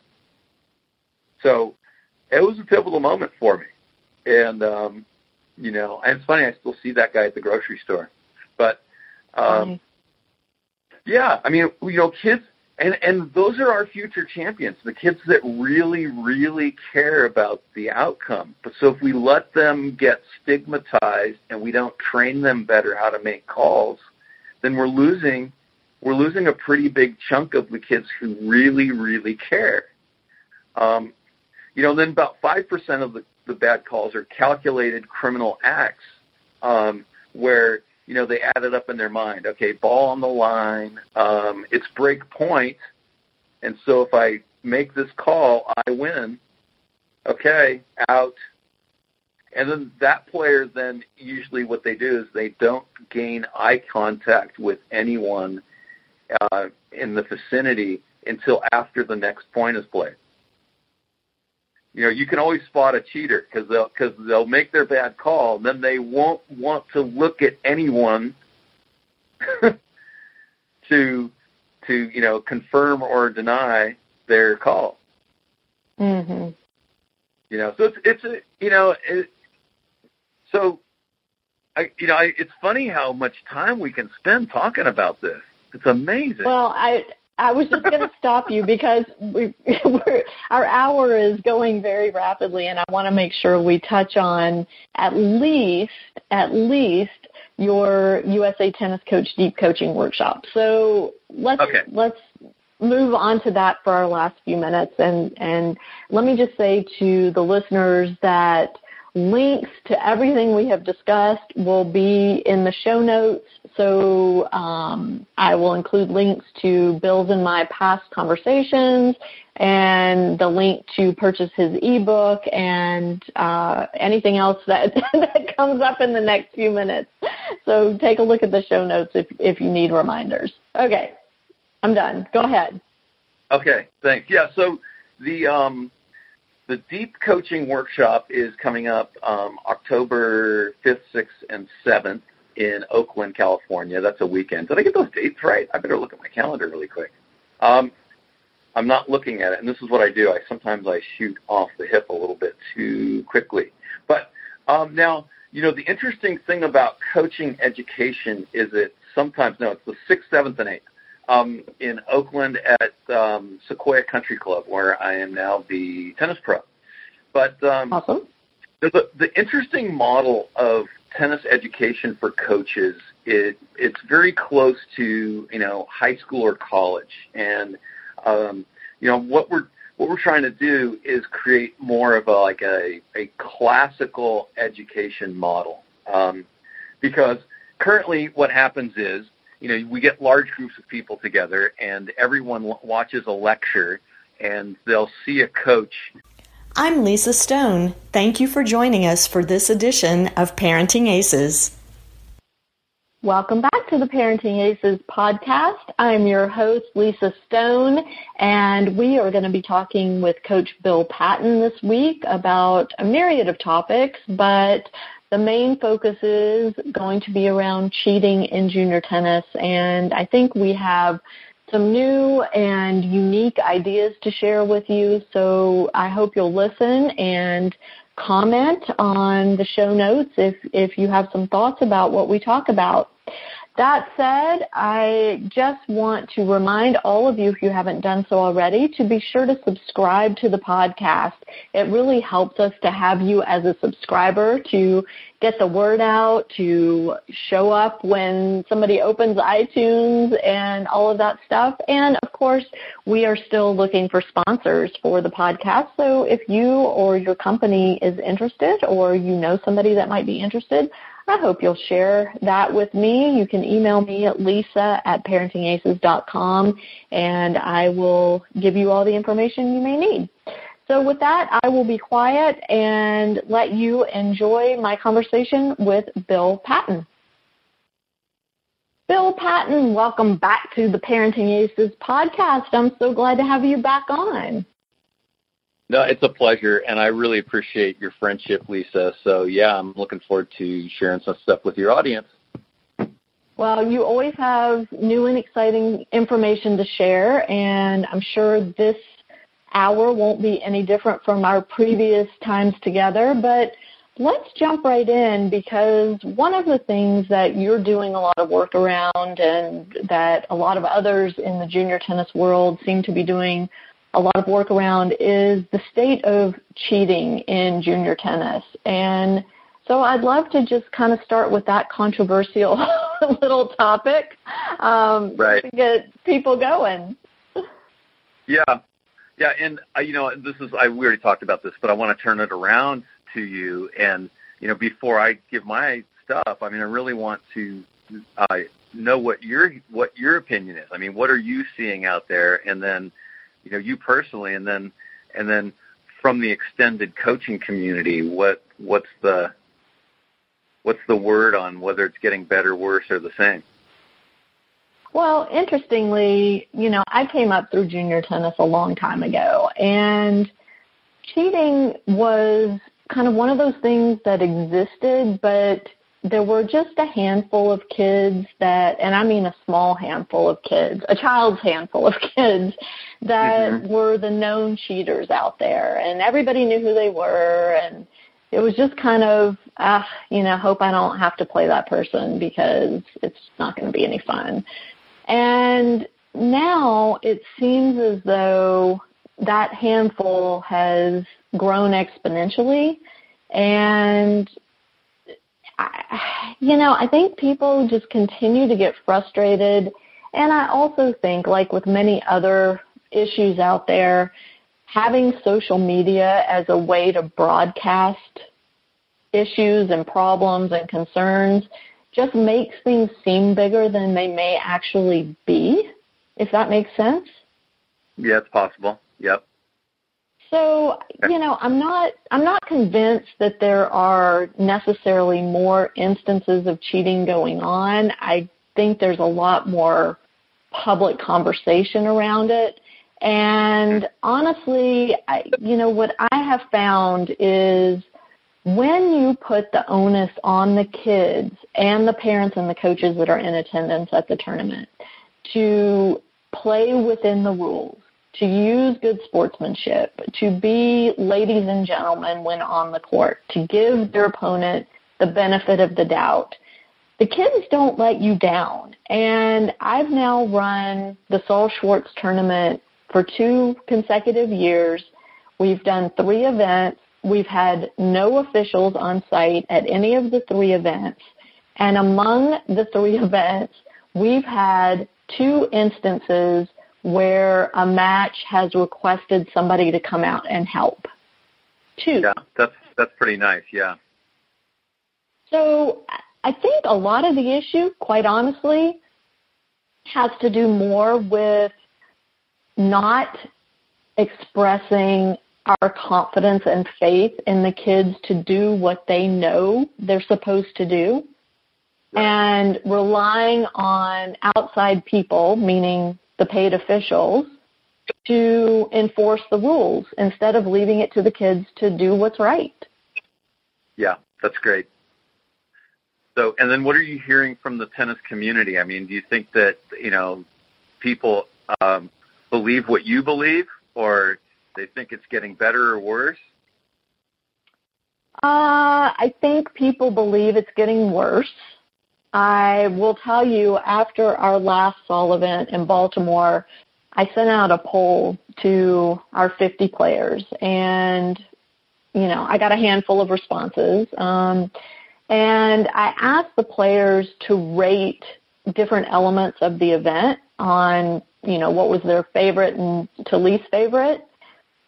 So it was a pivotal moment for me. And, it's funny, I still see that guy at the grocery store. But, kids, And those are our future champions, the kids that really, really care about the outcome. So if we let them get stigmatized and we don't train them better how to make calls, then we're losing a pretty big chunk of the kids who really, really care. Then about 5% of the bad calls are calculated criminal acts where they add it up in their mind. Okay, ball on the line. It's break point, and so if I make this call, I win. Okay, out. And then that player then usually what they do is they don't gain eye contact with anyone in the vicinity until after the next point is played. You can always spot a cheater because they'll make their bad call, and then they won't want to look at anyone to confirm or deny their call. Mm-hmm. So it's funny how much time we can spend talking about this. It's amazing. Well, I was just going to stop you because our hour is going very rapidly, and I want to make sure we touch on at least your USA Tennis Coach Deep Coaching Workshop. So let's move on to that for our last few minutes, and let me just say to the listeners that links to everything we have discussed will be in the show notes, so I will include links to Bill's and my past conversations and the link to purchase his ebook and anything else that comes up in the next few minutes. So take a look at the show notes if you need reminders. Okay, I'm done. Go ahead. Okay, thanks. Yeah, so the Deep Coaching Workshop is coming up October 5th, 6th, and 7th in Oakland, California. That's a weekend. Did I get those dates right? I better look at my calendar really quick. I'm not looking at it, and this is what I do. Sometimes I shoot off the hip a little bit too quickly. But now, the interesting thing about coaching education is it's the 6th, 7th, and 8th. In Oakland at Sequoia Country Club, where I am now the tennis pro. But awesome. The interesting model of tennis education for coaches, it's very close to high school or college, and what we're trying to do is create more of a classical education model, because currently what happens is, we get large groups of people together, and everyone watches a lecture, and they'll see a coach. I'm Lisa Stone. Thank you for joining us for this edition of Parenting Aces. Welcome back to the Parenting Aces podcast. I'm your host, Lisa Stone, and we are going to be talking with Coach Bill Patton this week about a myriad of topics, but the main focus is going to be around cheating in junior tennis, and I think we have some new and unique ideas to share with you, so I hope you'll listen and comment on the show notes if you have some thoughts about what we talk about. That said, I just want to remind all of you, if you haven't done so already, to be sure to subscribe to the podcast. It really helps us to have you as a subscriber, to get the word out, to show up when somebody opens iTunes and all of that stuff. And, of course, we are still looking for sponsors for the podcast. So if you or your company is interested, or somebody that might be interested, I hope you'll share that with me. You can email me at lisa@parentingaces.com, and I will give you all the information you may need. So with that, I will be quiet and let you enjoy my conversation with Bill Patton. Bill Patton, welcome back to the Parenting Aces podcast. I'm so glad to have you back on. No, it's a pleasure, and I really appreciate your friendship, Lisa. So, yeah, I'm looking forward to sharing some stuff with your audience. Well, you always have new and exciting information to share, and I'm sure this hour won't be any different from our previous times together, but Let's jump right in, because one of the things that you're doing a lot of work around and that a lot of others in the junior tennis world seem to be doing a lot of work around is the state of cheating in junior tennis. And so I'd love to just kind of start with that controversial little topic to get people going. Yeah, and, you know, we already talked about this, but I want to turn it around to you. And, you know, before I give my stuff, I mean, I really want to know what your opinion is. I mean, what are you seeing out there? And then, you know, you personally, and then from the extended coaching community, what's the word on whether it's getting better, worse, or the same? Well, interestingly, you know, I came up through junior tennis a long time ago, and cheating was kind of one of those things that existed, but there were just a handful of kids that, and I mean a small handful of kids, a child's handful of kids that were the known cheaters out there, and everybody knew who they were, and it was just kind of, you know, hope I don't have to play that person because it's not going to be any fun. And now it seems as though that handful has grown exponentially. And, I think people just continue to get frustrated. And I also think, like with many other issues out there, having social media as a way to broadcast issues and problems and concerns just makes things seem bigger than they may actually be, if that makes sense. Yeah, it's possible. Yep. So, you know, I'm not convinced that there are necessarily more instances of cheating going on. I think there's a lot more public conversation around it. And honestly, what I have found is when you put the onus on the kids and the parents and the coaches that are in attendance at the tournament to play within the rules, to use good sportsmanship, to be ladies and gentlemen when on the court, to give their opponent the benefit of the doubt, the kids don't let you down. And I've now run the Saul Schwartz tournament for 2 consecutive years. We've done 3 events. We've had no officials on site at any of the 3 events. And among the 3 events, we've had 2 instances where a match has requested somebody to come out and help. 2. Yeah, that's pretty nice, yeah. So I think a lot of the issue, quite honestly, has to do more with not expressing our confidence and faith in the kids to do what they know they're supposed to do, and relying on outside people, meaning the paid officials, to enforce the rules instead of leaving it to the kids to do what's right. Yeah, that's great. So, and then what are you hearing from the tennis community? I mean, do you think that, you know, people believe what you believe, or they think it's getting better or worse? I think people believe it's getting worse. I will tell you, after our last Saul event in Baltimore, I sent out a poll to our 50 players, and, you know, I got a handful of responses. And I asked the players to rate different elements of the event on, you know, what was their favorite and to least favorite.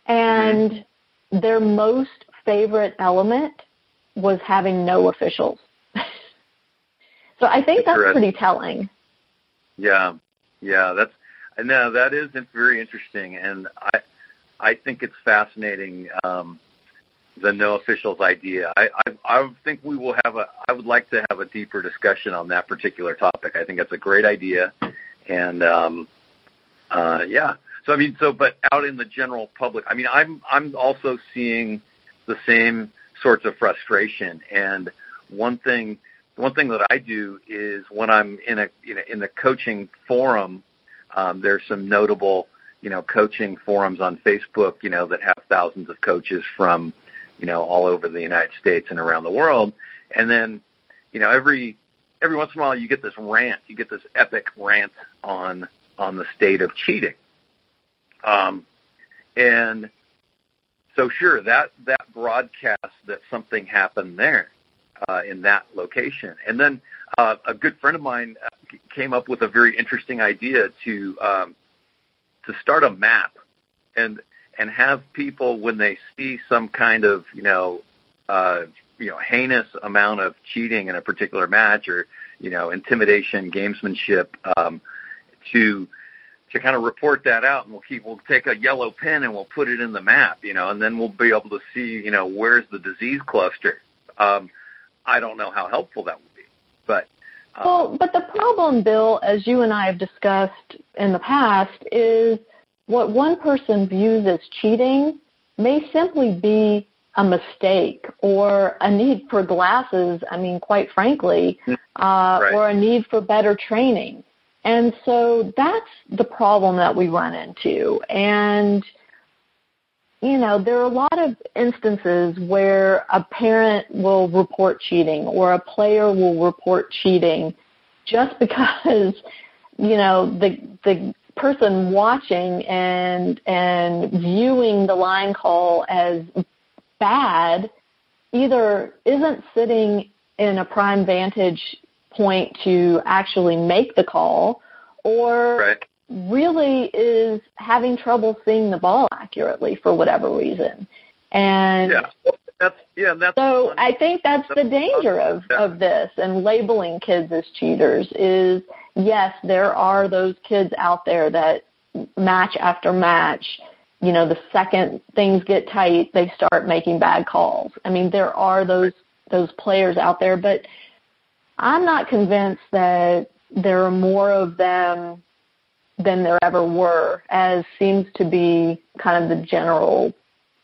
And their most favorite element was having no officials. So I think that's pretty telling. Yeah, that is very interesting. And I think it's fascinating, the no officials idea. I think we will I would like to have a deeper discussion on that particular topic. I think that's a great idea. And, So, I mean, but out in the general public, I mean, I'm also seeing the same sorts of frustration. And one thing that I do is when I'm in the coaching forum, there's some notable, you know, coaching forums on Facebook, you know, that have thousands of coaches from, you know, all over the United States and around the world. And then, you know, every once in a while you get this rant, you get this epic rant on the state of cheating. And so sure, that broadcast that something happened there in that location. And then a good friend of mine came up with a very interesting idea to start a map and have people, when they see some kind of, heinous amount of cheating in a particular match or, intimidation, gamesmanship, to kind of report that out, and we'll take a yellow pen and we'll put it in the map, and then we'll be able to see, where's the disease cluster. I don't know how helpful that would be, but. But the problem, Bill, as you and I have discussed in the past, is what one person views as cheating may simply be a mistake or a need for glasses, quite frankly, right. Or a need for better training. And so that's the problem that we run into. And, there are a lot of instances where a parent will report cheating or a player will report cheating just because, the person watching and viewing the line call as bad either isn't sitting in a prime vantage point to actually make the call, or right. really is having trouble seeing the ball accurately for whatever reason. And that's I think that's the danger of this and labeling kids as cheaters is, yes, there are those kids out there that match after match, the second things get tight, they start making bad calls. There are those players out there, but I'm not convinced that there are more of them than there ever were, as seems to be kind of the general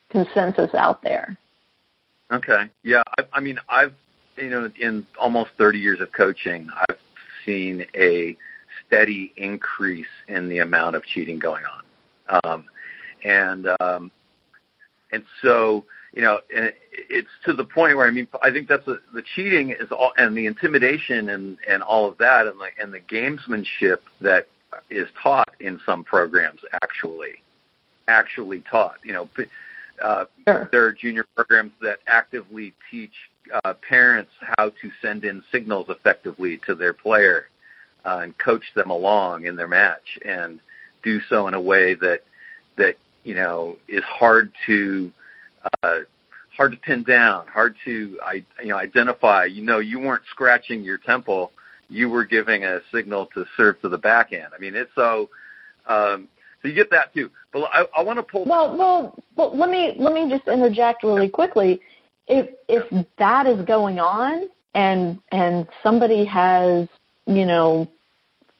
consensus out there. Okay. Yeah. I've, in almost 30 years of coaching, I've seen a steady increase in the amount of cheating going on. And so, it's to the point where, I think that's the cheating is all, and the intimidation and all of that, and the gamesmanship that is taught in some programs actually taught. Sure. There are junior programs that actively teach parents how to send in signals effectively to their player and coach them along in their match, and do so in a way that is hard to. Hard to pin down, hard to identify. You weren't scratching your temple; you were giving a signal to serve to the back end. It's so. So you get that too. But I want to pull. Well, let me just interject really quickly. If that is going on, and somebody has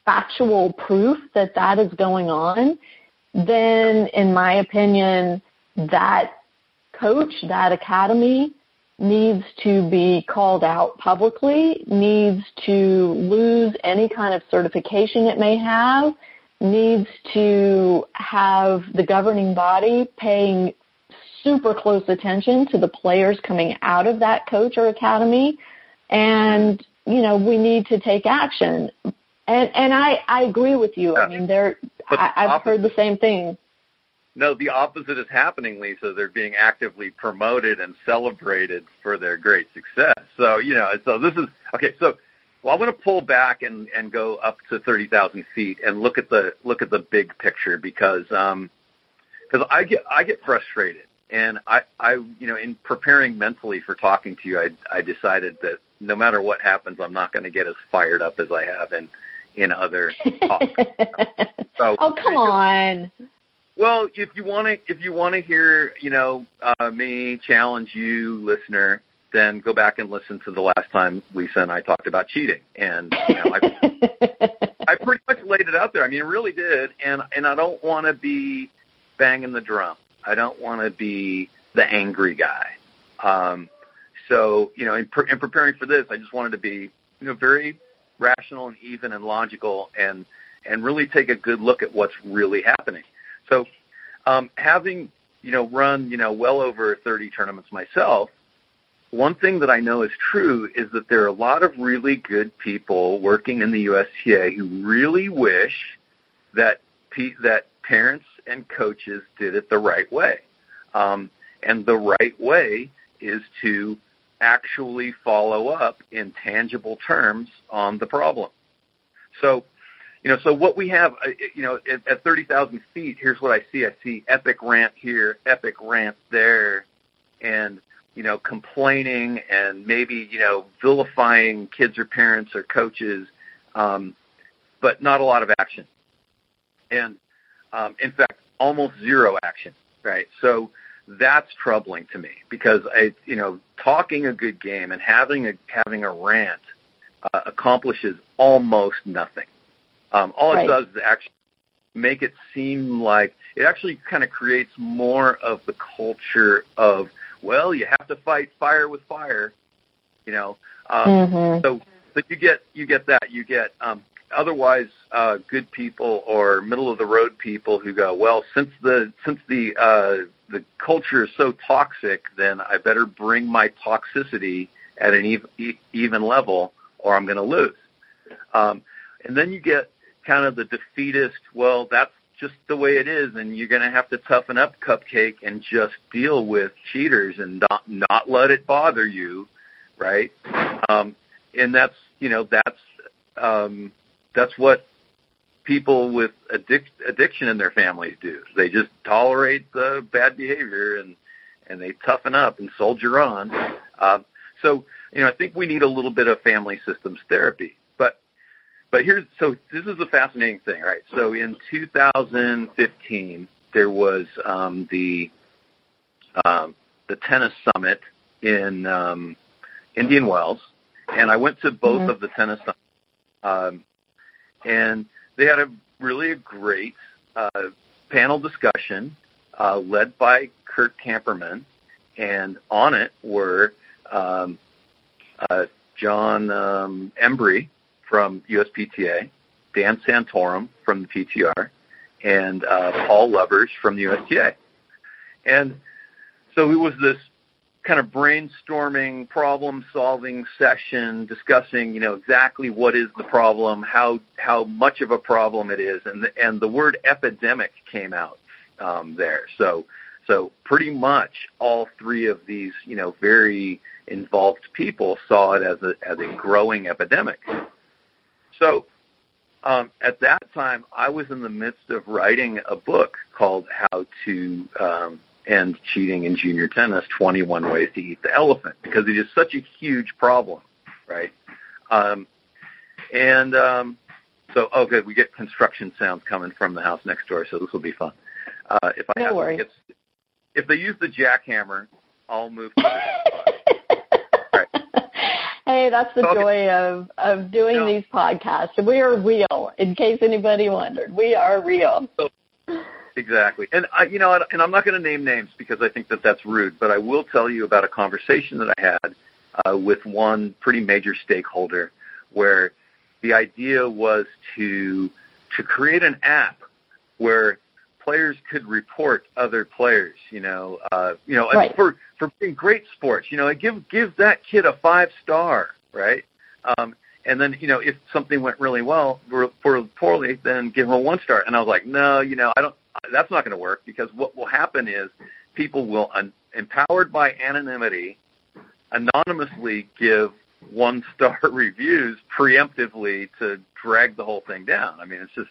factual proof that is going on, then in my opinion that. Coach, that academy needs to be called out publicly, needs to lose any kind of certification it may have, needs to have the governing body paying super close attention to the players coming out of that coach or academy, and, we need to take action. And I agree with you. I've heard the same thing. No, the opposite is happening, Lisa. They're being actively promoted and celebrated for their great success. So, so this is – okay, so I want to pull back and go up to 30,000 feet and look at the big picture because I get frustrated. And I in preparing mentally for talking to you, I decided that no matter what happens, I'm not going to get as fired up as I have in other talks. So, oh, come on. Well, if you want to hear, me challenge you, listener, then go back and listen to the last time Lisa and I talked about cheating, and I pretty much laid it out there. It really did, and I don't want to be banging the drum. I don't want to be the angry guy. So, in preparing for this, I just wanted to be, very rational and even and logical, and really take a good look at what's really happening. So having run, well over 30 tournaments myself, one thing that I know is true is that there are a lot of really good people working in the USTA who really wish that that parents and coaches did it the right way. And the right way is to actually follow up in tangible terms on the problem. So, so what we have, at 30,000 feet, here's what I see. I see epic rant here, epic rant there, and, complaining and maybe, vilifying kids or parents or coaches, but not a lot of action. And, in fact, almost zero action, right? So that's troubling to me because, talking a good game and having a rant accomplishes almost nothing. All it does is actually make it seem like it actually kind of creates more of the culture of, well, you have to fight fire with fire, So but you get that. You get otherwise good people or middle of the road people who go, well, since the culture is so toxic, then I better bring my toxicity at an even level or I'm going to lose. And then you get kind of the defeatist, well, that's just the way it is, and you're going to have to toughen up, cupcake, and just deal with cheaters and not let it bother you, right? And that's what people with addiction in their families do. They just tolerate the bad behavior and they toughen up and soldier on. I think we need a little bit of family systems therapy. But this is the fascinating thing, right? So in 2015, there was the tennis summit in Indian Wells, and I went to both of the tennis summits, and they had a really great panel discussion led by Kirk Camperman, and on it were John Embry from USPTA, Dan Santorum from the PTR, and Paul Lubbers from the USTA. And so it was this kind of brainstorming, problem-solving session discussing, exactly what is the problem, how much of a problem it is, and the word epidemic came out there. So pretty much all three of these, very involved people saw it as a growing epidemic. So at that time, I was in the midst of writing a book called How to End Cheating in Junior Tennis, 21 Ways to Eat the Elephant, because it is such a huge problem, right? Okay, we get construction sounds coming from the house next door, so this will be fun. If they use the jackhammer, I'll move to the spot. Hey, that's the joy of doing these podcasts. We are real, in case anybody wondered. We are real. Exactly. And, I I'm not going to name names because I think that that's rude, but I will tell you about a conversation that I had with one pretty major stakeholder where the idea was to create an app where players could report other players, for being great sports, give that kid a 5-star, right? And then, if something went really well or poorly, then give him a 1-star. And I was like, no, that's not going to work because what will happen is people will, empowered by anonymity, anonymously give 1-star reviews preemptively to drag the whole thing down. I mean, it's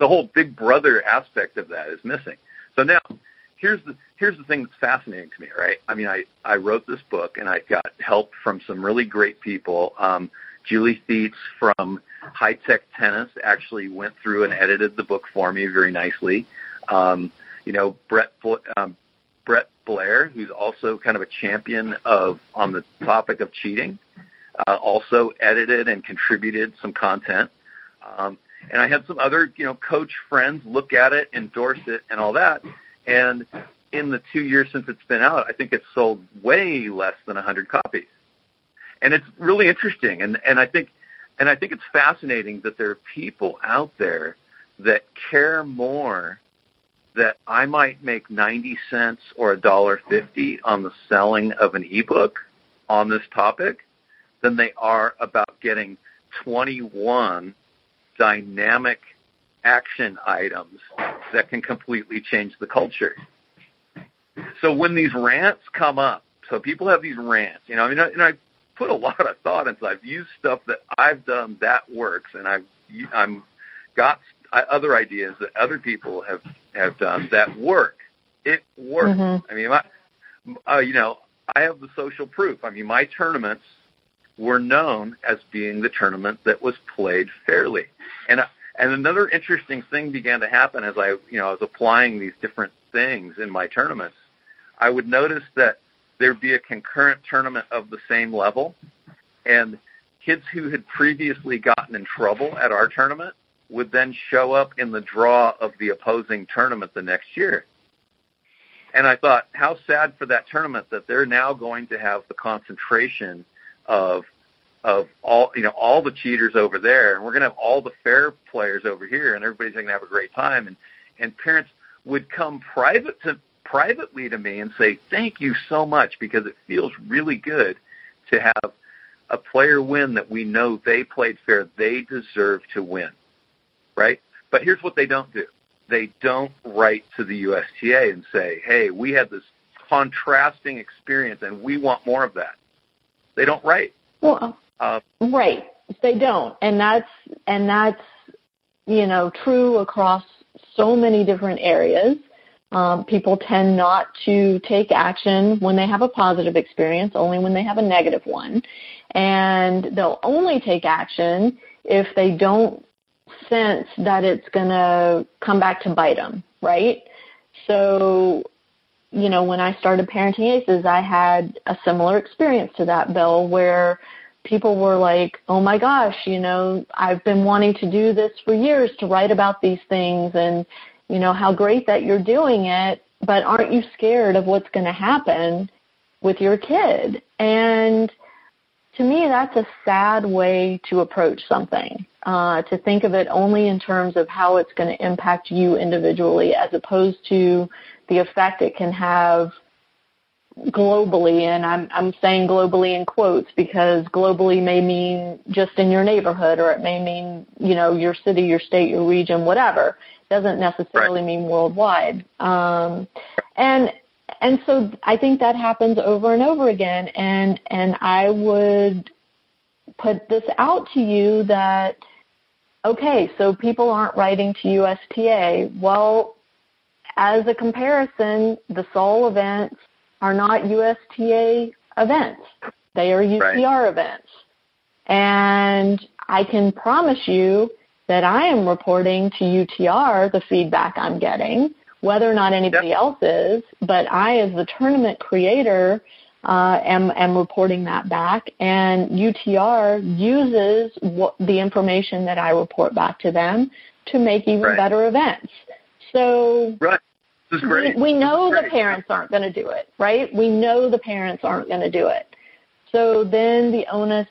the whole Big Brother aspect of that is missing. So now, here's the thing that's fascinating to me, right? I mean, I wrote this book, and I got help from some really great people. Julie Theitz from High Tech Tennis actually went through and edited the book for me very nicely. Brett Blair, who's also kind of a champion on the topic of cheating, also edited and contributed some content. And I had some other, coach friends look at it, endorse it, and all that. And in the 2 years since it's been out, I think it's sold way less than 100 copies. And it's really interesting. And I think it's fascinating that there are people out there that care more that I might make 90 cents or $1.50 on the selling of an ebook on this topic than they are about getting 21 dynamic action items that can completely change the culture. So when these rants come up, so people have these rants, you know, I mean, and I put a lot of thought into it. I've used stuff that I've done that works, and I've got other ideas that other people have done that work. It works. Mm-hmm. I mean, I have the social proof. I mean, my tournaments were known as being the tournament that was played fairly. And another interesting thing began to happen as I was applying these different things in my tournaments. I would notice that there'd be a concurrent tournament of the same level, and kids who had previously gotten in trouble at our tournament would then show up in the draw of the opposing tournament the next year. And I thought, how sad for that tournament that they're now going to have the concentration of all, you know, all the cheaters over there, and we're going to have all the fair players over here, and everybody's going to have a great time. And parents would come privately to me and say, thank you so much, because it feels really good to have a player win that we know they played fair, they deserve to win, right? But here's what they don't do. They don't write to the USTA and say, hey, we had this contrasting experience, and we want more of that. They don't write. Well, right. They don't. And that's, you know, true across so many different areas. People tend not to take action when they have a positive experience, only when they have a negative one. And they'll only take action if they don't sense that it's going to come back to bite them, right? So, you know, when I started Parenting Aces, I had a similar experience to that, Bill, where people were like, oh, my gosh, you know, I've been wanting to do this for years, to write about these things, and, you know, how great that you're doing it, but aren't you scared of what's going to happen with your kid? And to me, that's a sad way to approach something, to think of it only in terms of how it's going to impact you individually, as opposed to the effect it can have globally, and I'm saying globally in quotes, because globally may mean just in your neighborhood, or it may mean, you know, your city, your state, your region, whatever. It doesn't necessarily mean worldwide. And so I think that happens over and over again, and I would put this out to you that, okay, so people aren't writing to USTA. Well, as a comparison, the Seoul events are not USTA events. They are UTR events. And I can promise you that I am reporting to UTR the feedback I'm getting, whether or not anybody else is, but I, as the tournament creator, am reporting that back. And UTR uses the information that I report back to them to make even better events. So we know the parents aren't going to do it, right? We know the parents aren't going to do it. So then the onus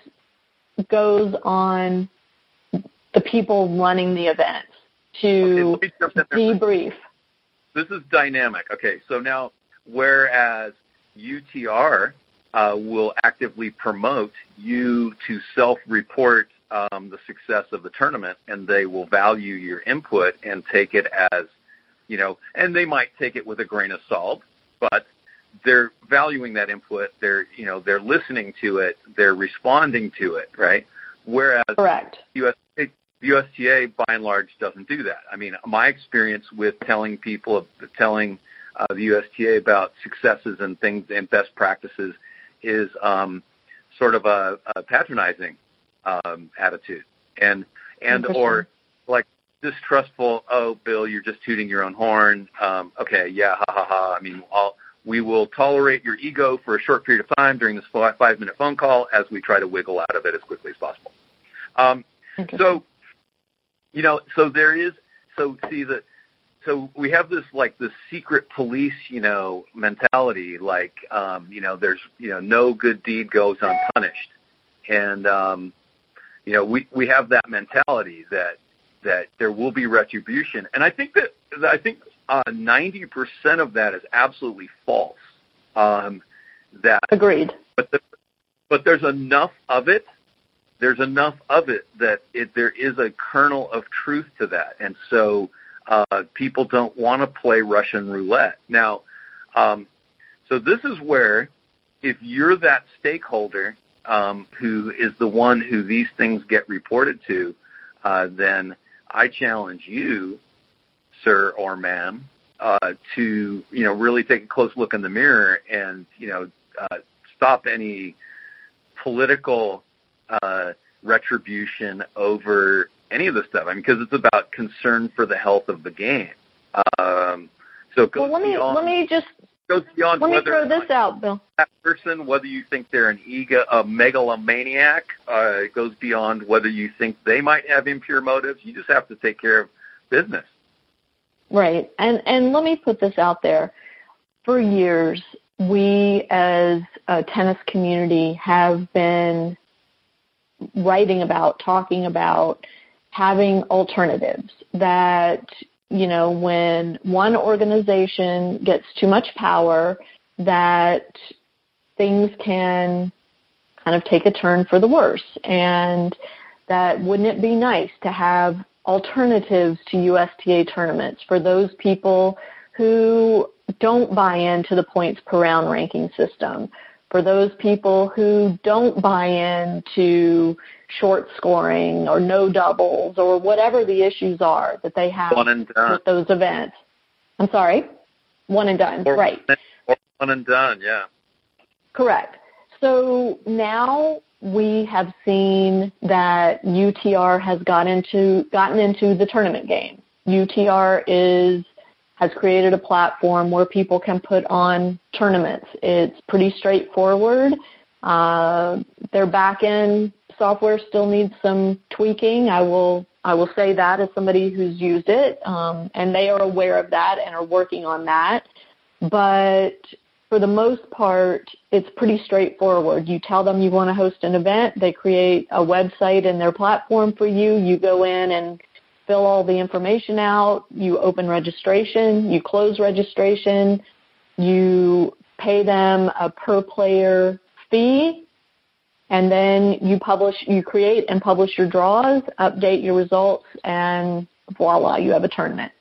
goes on the people running the events to debrief. This is dynamic. Okay, so now whereas UTR will actively promote you to self-report the success of the tournament, and they will value your input and take it as, you know, and they might take it with a grain of salt, but they're valuing that input. They're, you know, they're listening to it. They're responding to it, right? Whereas USTA, by and large, doesn't do that. I mean, my experience with telling the USTA about successes and things and best practices is sort of a patronizing attitude, and or like distrustful. Oh, Bill, you're just tooting your own horn. Okay, yeah, ha ha ha. I mean, we will tolerate your ego for a short period of time during this 5-minute phone call as we try to wiggle out of it as quickly as possible. So, you know, so we have this, like, this secret police, you know, mentality, like, you know, there's, you know, no good deed goes unpunished. And, you know, we have that mentality that there will be retribution. And I think that, 90% of that is absolutely false. That agreed. But there's enough of it. There's enough of it that there is a kernel of truth to that, and so people don't want to play Russian roulette now. So this is where, if you're that stakeholder who is the one who these things get reported to, then I challenge you, sir or ma'am, to really take a close look in the mirror and stop any political retribution over any of this stuff. I mean, because it's about concern for the health of the game. So well, let me throw this out, Bill. That person, whether you think they're a megalomaniac, it goes beyond whether you think they might have impure motives. You just have to take care of business. Right. And let me put this out there. For years, we as a tennis community have been writing about, talking about having alternatives that, when one organization gets too much power, that things can kind of take a turn for the worse. And that wouldn't it be nice to have alternatives to USTA tournaments for those people who don't buy into the points per round ranking system, for those people who don't buy into short scoring or no doubles or whatever the issues are that they have with those events. I'm sorry? One and done, or right. Or one and done, yeah. Correct. So now we have seen that UTR has gotten into the tournament game. UTR has created a platform where people can put on tournaments. It's pretty straightforward. Their back-end software still needs some tweaking. I will say that as somebody who's used it, and they are aware of that and are working on that. But for the most part, it's pretty straightforward. You tell them you want to host an event. They create a website and their platform for you. You go in and fill all the information out. You open registration. You close registration. You pay them a per-player fee, and then you create and publish your draws, update your results, and voila, you have a tournament.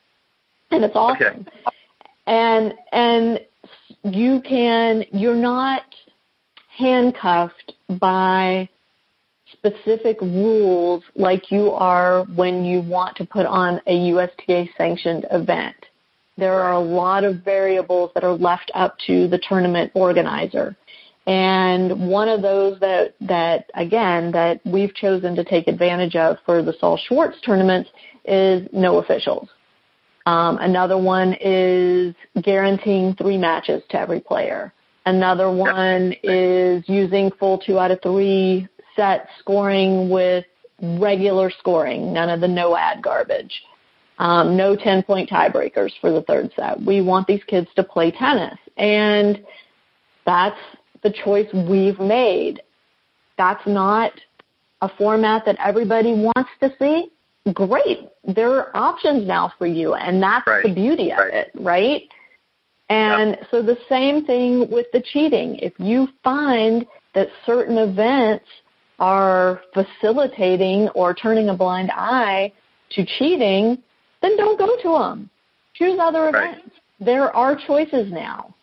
And it's awesome. Okay. And you're not handcuffed by specific rules like you are when you want to put on a USTA-sanctioned event. There are a lot of variables that are left up to the tournament organizer. And one of those that we've chosen to take advantage of for the Saul Schwartz tournaments is no officials. Another one is guaranteeing 3 matches to every player. Another one is using full 2 out of 3 set scoring with regular scoring, none of the no-ad garbage, no 10-point tiebreakers for the third set. We want these kids to play tennis, and that's the choice we've made. That's not a format that everybody wants to see. Great. There are options now for you, and that's the beauty of it, right? And so the same thing with the cheating. If you find that certain events are facilitating or turning a blind eye to cheating, then don't go to them. Choose other events. There are choices now.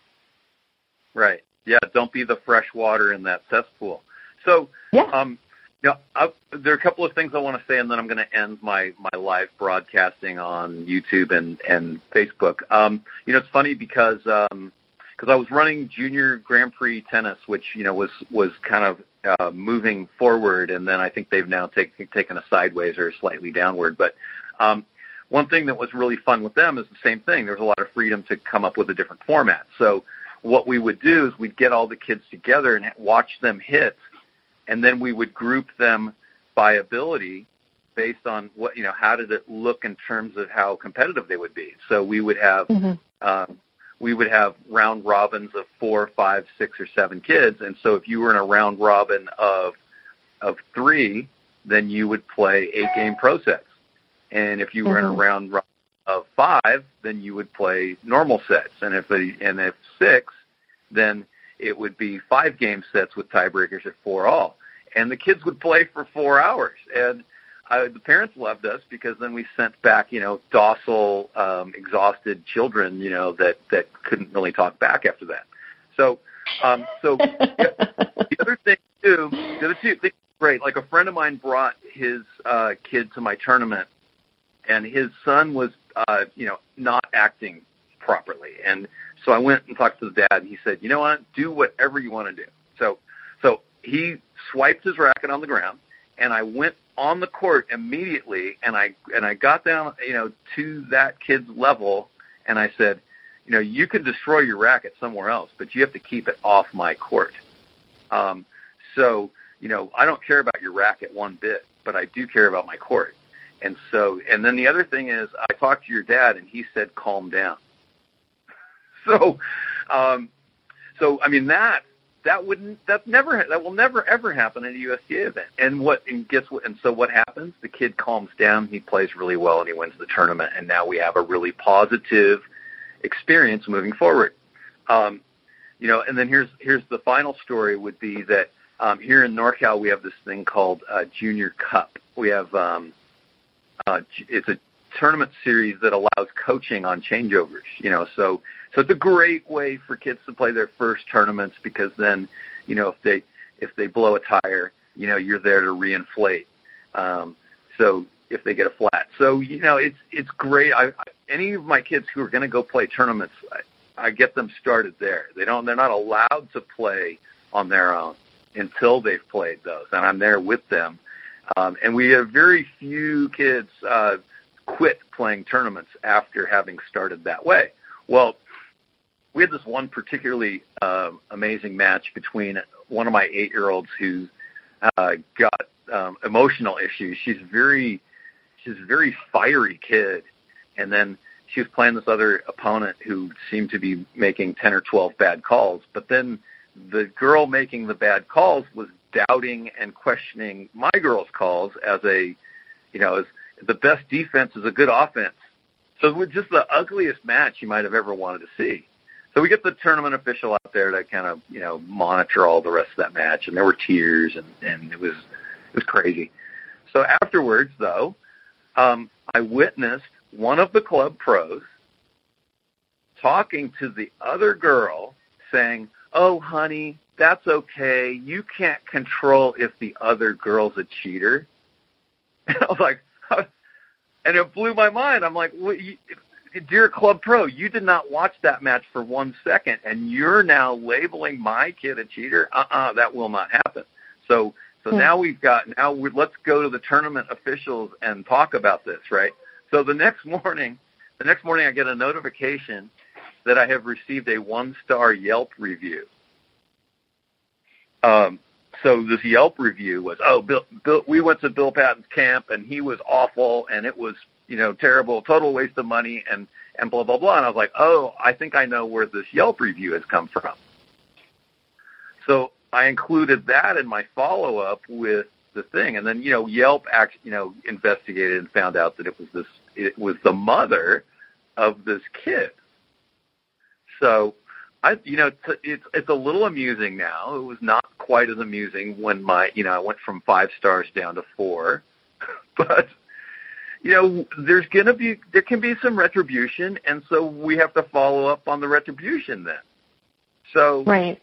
Right. Yeah, don't be the fresh water in that cesspool. So, there are a couple of things I want to say, and then I'm going to end my live broadcasting on YouTube and Facebook. It's funny because I was running Junior Grand Prix Tennis, which was kind of moving forward, and then I think they've now taken a sideways or slightly downward. But one thing that was really fun with them is the same thing. There's a lot of freedom to come up with a different format. So what we would do is we'd get all the kids together and watch them hit, and then we would group them by ability based on what how did it look in terms of how competitive they would be. So we would have we would have round robins of 4, 5, 6, or 7 kids, and so if you were in a round robin of 3, then you would play 8-game pro sets, and if you were in a round robin of five, then you would play normal sets, and if six, then it would be five-game sets with tiebreakers at 4-all. And the kids would play for 4 hours. And the parents loved us because then we sent back, docile, exhausted children, that couldn't really talk back after that. So the other thing too, the two things are great. Like a friend of mine brought his kid to my tournament, and his son was, not acting properly. And so I went and talked to the dad, and he said, you know what, do whatever you want to do. So he swiped his racket on the ground, and I went on the court immediately, and I got down, to that kid's level, and I said, you can destroy your racket somewhere else, but you have to keep it off my court. I don't care about your racket one bit, but I do care about my court. And so, and then the other thing is, I talked to your dad, and he said, calm down. So I mean that will never ever happen at a USTA event. And so what happens? The kid calms down, he plays really well, and he wins the tournament. And now we have a really positive experience moving forward. And then here's the final story would be that here in NorCal we have this thing called Junior Cup. We have it's a tournament series that allows coaching on changeovers. So it's a great way for kids to play their first tournaments, because then, if they blow a tire, you're there to reinflate. So if they get a flat, it's great. Any of my kids who are going to go play tournaments, I get them started there. They're not allowed to play on their own until they've played those, and I'm there with them. And we have very few kids quit playing tournaments after having started that way. Well, we had this one particularly amazing match between one of my 8-year-olds who got emotional issues. She's a very fiery kid, and then she was playing this other opponent who seemed to be making 10 or 12 bad calls. But then the girl making the bad calls was doubting and questioning my girl's calls as the best defense is a good offense. So it was just the ugliest match you might have ever wanted to see. So we get the tournament official out there to kind of, monitor all the rest of that match, and there were tears, and it was crazy. So afterwards, though, I witnessed one of the club pros talking to the other girl saying, oh, honey, that's okay. You can't control if the other girl's a cheater. And I was like, and it blew my mind. I'm like, well, dear club pro, you did not watch that match for 1 second, and you're now labeling my kid a cheater? That will not happen. So now let's go to the tournament officials and talk about this, right? So the next morning I get a notification that I have received a 1-star Yelp review. So this Yelp review was, we went to Bill Patton's camp, and he was awful, and it was, terrible, total waste of money, and blah, blah, blah. And I was like, oh, I think I know where this Yelp review has come from. So I included that in my follow-up with the thing. And then, Yelp actually, investigated and found out that it was the mother of this kid. So it's a little amusing now. It was not quite as amusing when I went from 5 stars down to 4, but there can be some retribution, and so we have to follow up on the retribution then. So right.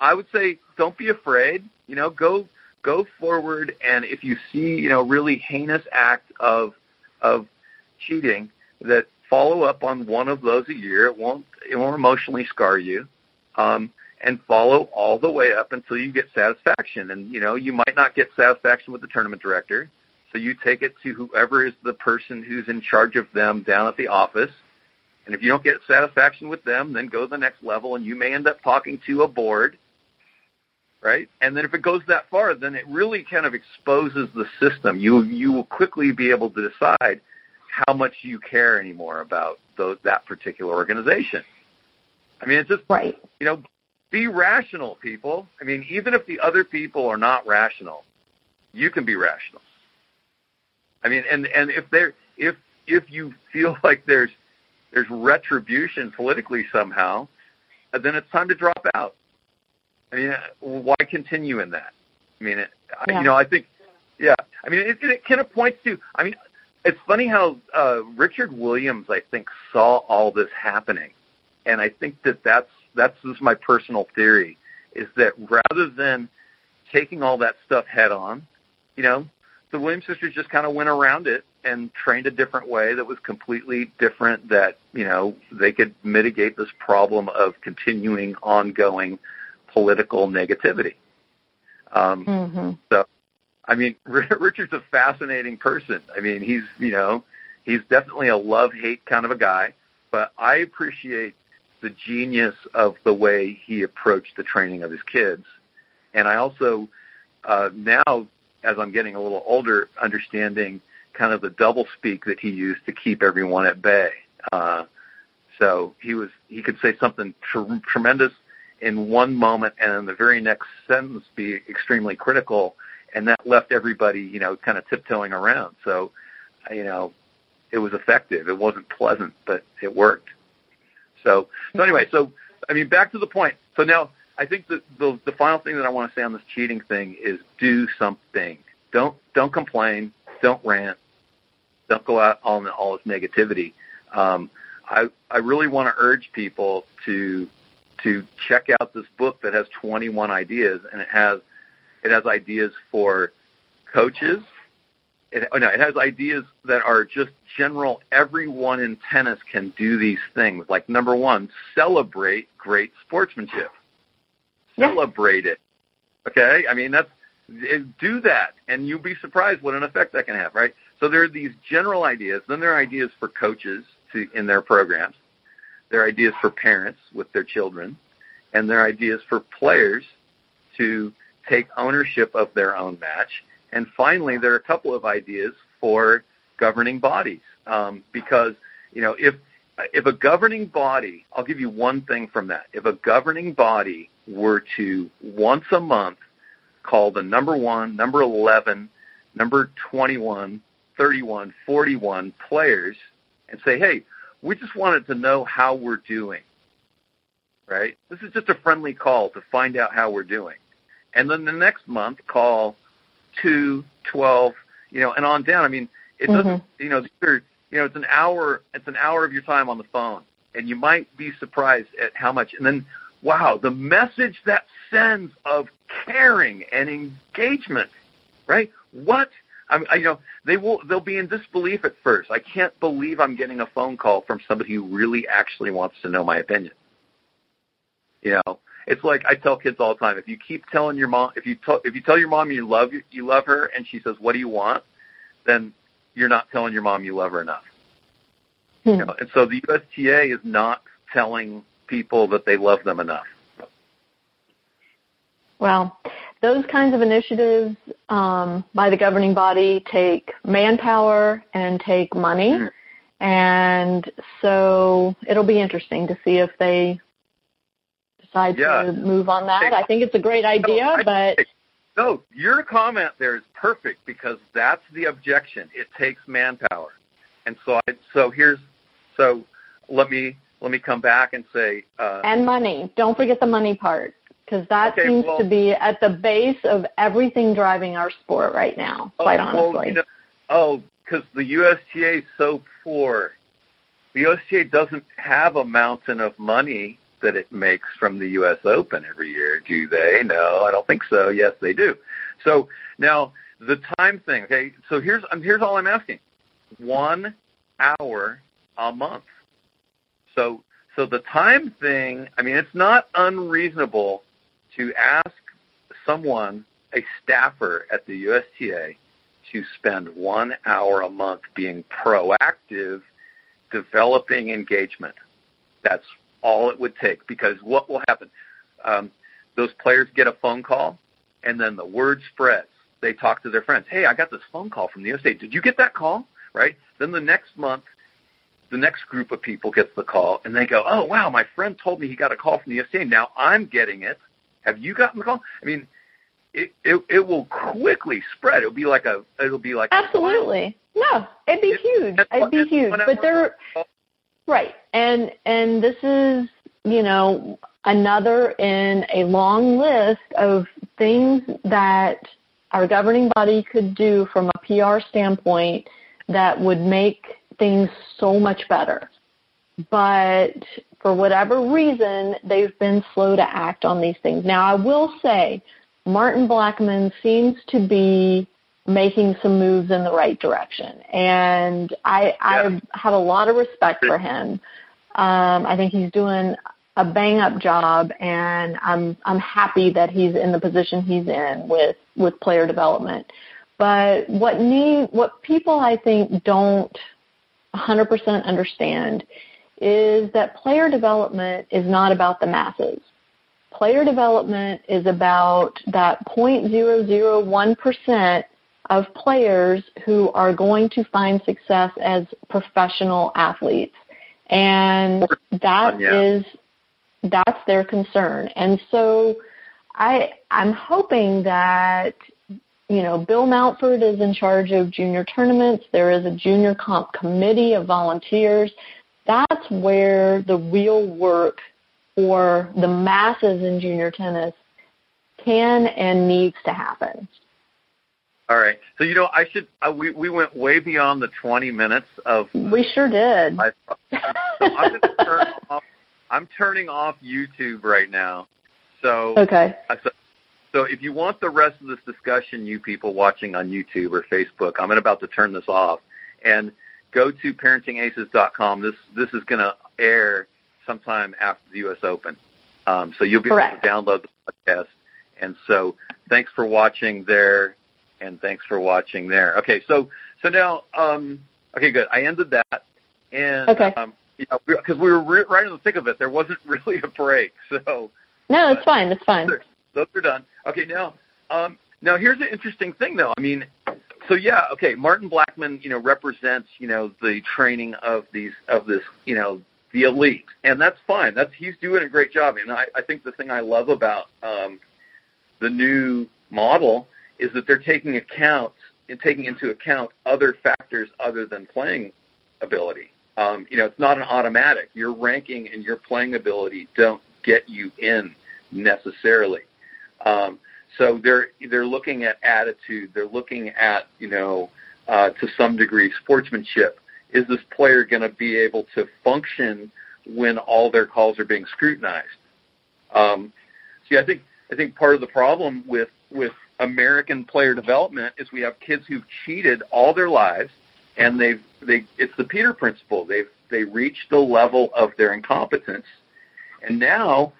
I would say don't be afraid. Go forward, and if you see really heinous act of cheating, that follow up on one of those a year. It won't emotionally scar you, and follow all the way up until you get satisfaction. And, you might not get satisfaction with the tournament director, so you take it to whoever is the person who's in charge of them down at the office. And if you don't get satisfaction with them, then go to the next level, and you may end up talking to a board, right? And then if it goes that far, then it really kind of exposes the system. You will quickly be able to decide how much you care anymore about that particular organization. I mean, it's just, right. Be rational, people. I mean, even if the other people are not rational, you can be rational. I mean, and if if you feel like there's retribution politically somehow, then it's time to drop out. I mean, why continue in that? I mean, it kind of points to, I mean, it's funny how Richard Williams, I think, saw all this happening. And I think that's just my personal theory, is that rather than taking all that stuff head on, you know, the Williams sisters just kind of went around it and trained a different way that was completely different, that, you know, they could mitigate this problem of continuing ongoing political negativity. So, I mean, Richard's a fascinating person. I mean, he's definitely a love-hate kind of a guy, but I appreciate the genius of the way he approached the training of his kids. And I also, now, as I'm getting a little older, understanding kind of the doublespeak that he used to keep everyone at bay. So he could say something tremendous in one moment, and in the very next sentence be extremely critical, and that left everybody, you know, kind of tiptoeing around. So, you know, it was effective. It wasn't pleasant, but it worked. So anyway, so, I mean, back to the point. So now I think that the final thing that I want to say on this cheating thing is do something. Don't complain. Don't rant. Don't go out on all this negativity. I really want to urge people to check out this book that has 21 ideas, and it has ideas for coaches. It has ideas that are just general. Everyone in tennis can do these things. Like, number one, celebrate great sportsmanship. Celebrate it. Okay? I mean, do that, and you'll be surprised what an effect that can have, right? So there are these general ideas. Then there are ideas for coaches in their programs. There are ideas for parents with their children. And there are ideas for players to take ownership of their own match. And finally, there are a couple of ideas for governing bodies. Because, you know, if a governing body, I'll give you one thing from that. If a governing body were to once a month call the number 1, number 11, number 21, 31, 41 players and say, hey, we just wanted to know how we're doing, right? This is just a friendly call to find out how we're doing. And then the next month, call 2, 12, you know, and on down. I mean, it doesn't, you know, it's an hour of your time on the phone, and you might be surprised at how much. And then, wow, the message that sends of caring and engagement, right? What? They'll be in disbelief at first. I can't believe I'm getting a phone call from somebody who really actually wants to know my opinion. You know, it's like I tell kids all the time: if you tell your mom you love her, and she says, "What do you want?" then you're not telling your mom you love her enough. You know? And so the USTA is not telling people that they love them enough. Well, those kinds of initiatives by the governing body take manpower and take money. And so it'll be interesting to see if they decide to move on that. I think it's a great idea, No, your comment there is perfect, because that's the objection. It takes manpower. And so let me come back and say... and money. Don't forget the money part, because that seems to be at the base of everything driving our sport right now, quite honestly. Well, you know, because the USTA is so poor. The USTA doesn't have a mountain of money that it makes from the U.S. Open every year, do they? No, I don't think so. Yes, they do. So now the time thing, okay, so here's all I'm asking. 1 hour a month. So the time thing, I mean, it's not unreasonable to ask someone, a staffer at the USTA, to spend 1 hour a month being proactive, developing engagement. That's all it would take, because what will happen? Those players get a phone call, and then the word spreads. They talk to their friends. Hey, I got this phone call from the USTA. Did you get that call? Right? Then the next month, the next group of people gets the call, and they go, oh, wow, my friend told me he got a call from the USTA. Now I'm getting it. Have you gotten the call? I mean, it will quickly spread. It'll be like a... Absolutely. No, it'd be huge. It'd be huge. But they're right. And this is, you know, another in a long list of things that our governing body could do from a PR standpoint that would make things so much better. But for whatever reason, they've been slow to act on these things. Now, I will say Martin Blackman seems to be making some moves in the right direction, and I have a lot of respect for him. I think he's doing a bang-up job, and I'm happy that he's in the position he's in with player development. But what people, I think, don't 100% understand is that player development is not about the masses. Player development is about that 0.001% of players who are going to find success as professional athletes. And that's their concern. And so I'm hoping that, you know, Bill Mountford is in charge of junior tournaments. There is a junior comp committee of volunteers. That's where the real work for the masses in junior tennis can and needs to happen. All right. So, you know, I should we went way beyond the 20 minutes of... We sure did. I'm turning off YouTube right now. So, okay. So if you want the rest of this discussion, you people watching on YouTube or Facebook, I'm about to turn this off. And go to parentingaces.com. This is going to air sometime after the U.S. Open. So you'll be able to download the podcast. And so thanks for watching there. Okay, so now, okay, good. I ended that. And, okay. Because we were right in the thick of it. There wasn't really a break, so. No, it's fine. It's fine. Those are done. Okay, now here's an interesting thing, though. I mean, so yeah, okay. Martin Blackman, you know, represents, you know, the training of this, you know, the elite, and that's fine. He's doing a great job, and I think the thing I love about the new model is that they're taking into account other factors other than playing ability. You know, it's not an automatic. Your ranking and your playing ability don't get you in necessarily. So they're looking at attitude. They're looking at, you know, to some degree, sportsmanship. Is this player going to be able to function when all their calls are being scrutinized? See, I think part of the problem with American player development is we have kids who've cheated all their lives. And it's the Peter principle. They reached the level of their incompetence, and now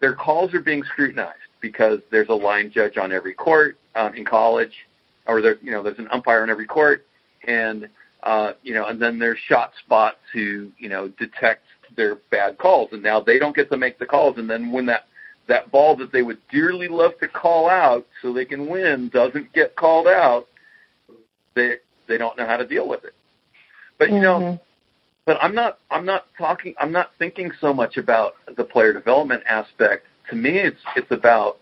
their calls are being scrutinized because there's a line judge on every court in college, or there's an umpire on every court, and and then there's shot spots who detect their bad calls, and now they don't get to make the calls, and then when that ball that they would dearly love to call out so they can win doesn't get called out, They don't know how to deal with it. But but I'm not thinking so much about the player development aspect. To me, it's about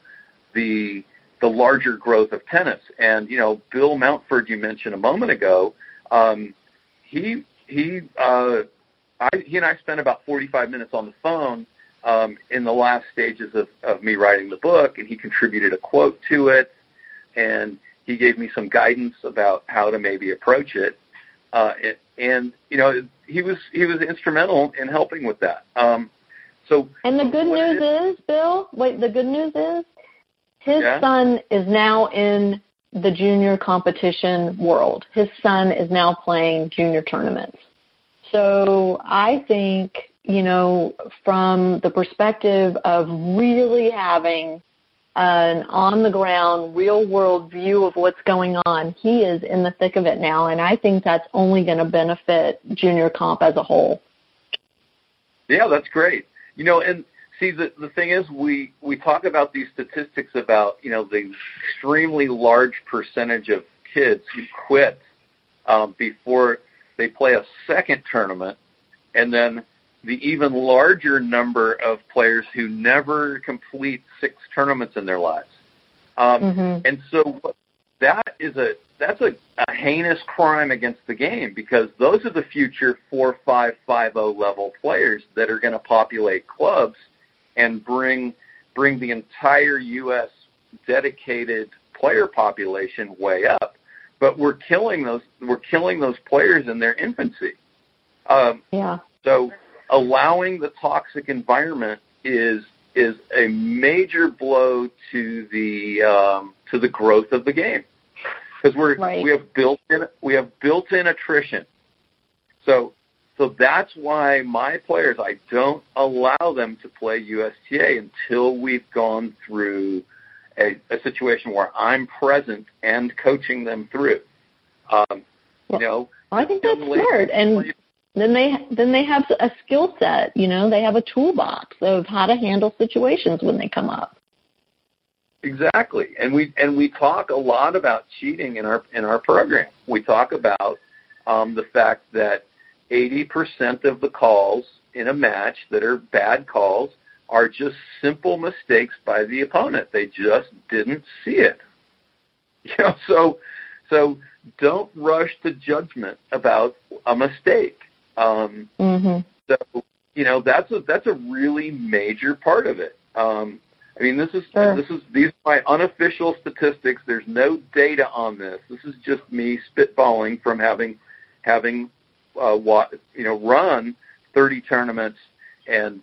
the larger growth of tennis. And Bill Mountford, you mentioned a moment ago, he and I spent about 45 minutes on the phone in the last stages of me writing the book, and he contributed a quote to it, and he gave me some guidance about how to maybe approach it, he was instrumental in helping with that. And the good news is, Bill, the good news is his son is now in the junior competition world. His son is now playing junior tournaments. So I think, from the perspective of really having an on-the-ground, real-world view of what's going on, he is in the thick of it now, and I think that's only going to benefit junior comp as a whole. Yeah, that's great. And see, the thing is, we talk about these statistics about, the extremely large percentage of kids who quit before they play a second tournament, and then the even larger number of players who never complete 6 tournaments in their lives. And so that is that's a heinous crime against the game, because those are the future 4.5, 5.0 level players that are going to populate clubs and bring the entire U.S. dedicated player population way up. But we're killing those players in their infancy. So allowing the toxic environment is a major blow to the growth of the game, because we have built in attrition. So that's why my players, I don't allow them to play USTA until we've gone through a situation where I'm present and coaching them through. I think that's smart, and then they have a skill set. They have a toolbox of how to handle situations when they come up. Exactly, and we talk a lot about cheating in our program. We talk about the fact that 80% of the calls in a match that are bad calls are just simple mistakes by the opponent. They just didn't see it. So don't rush to judgment about a mistake. So that's a really major part of it. These are my unofficial statistics. There's no data on this. This is just me spitballing from having run 30 tournaments and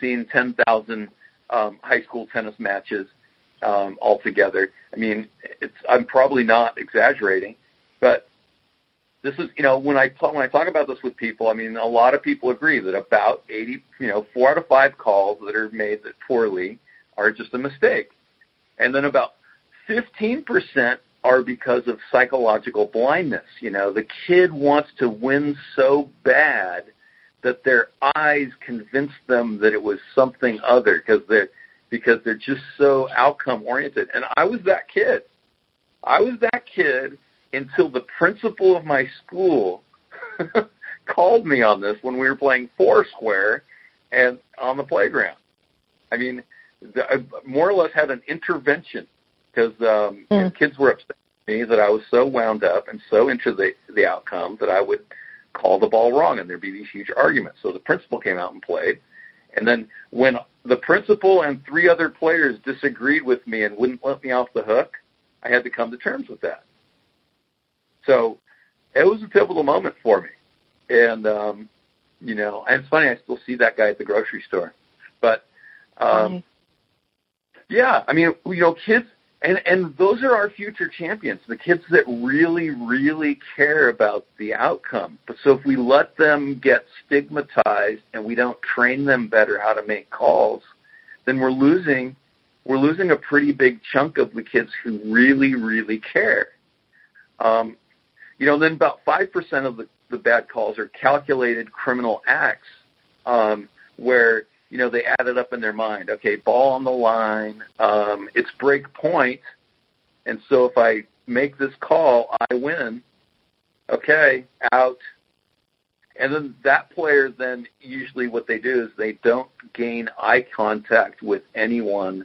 seen 10,000 high school tennis matches altogether. I'm probably not exaggerating, but this is when I talk about this with people, a lot of people agree that about 4 out of 5 calls that are made that poorly are just a mistake, and then about 15% are because of psychological blindness. The kid wants to win so bad that their eyes convinced them that it was something other, because they're just so outcome oriented. And I was that kid. Until the principal of my school called me on this when we were playing Foursquare and on the playground. I more or less had an intervention because kids were upset with me that I was so wound up and so into the outcome that I would call the ball wrong, and there'd be these huge arguments. So the principal came out and played. And then when the principal and 3 other players disagreed with me and wouldn't let me off the hook, I had to come to terms with that. So it was a pivotal moment for me. And, it's funny, I still see that guy at the grocery store. But, kids, and those are our future champions, the kids that really, really care about the outcome. But so if we let them get stigmatized and we don't train them better how to make calls, then we're losing a pretty big chunk of the kids who really, really care. Then about 5% of the bad calls are calculated criminal acts where they add it up in their mind. Okay, ball on the line. It's break point, and so if I make this call, I win. Okay, out. And then that player then usually what they do is they don't gain eye contact with anyone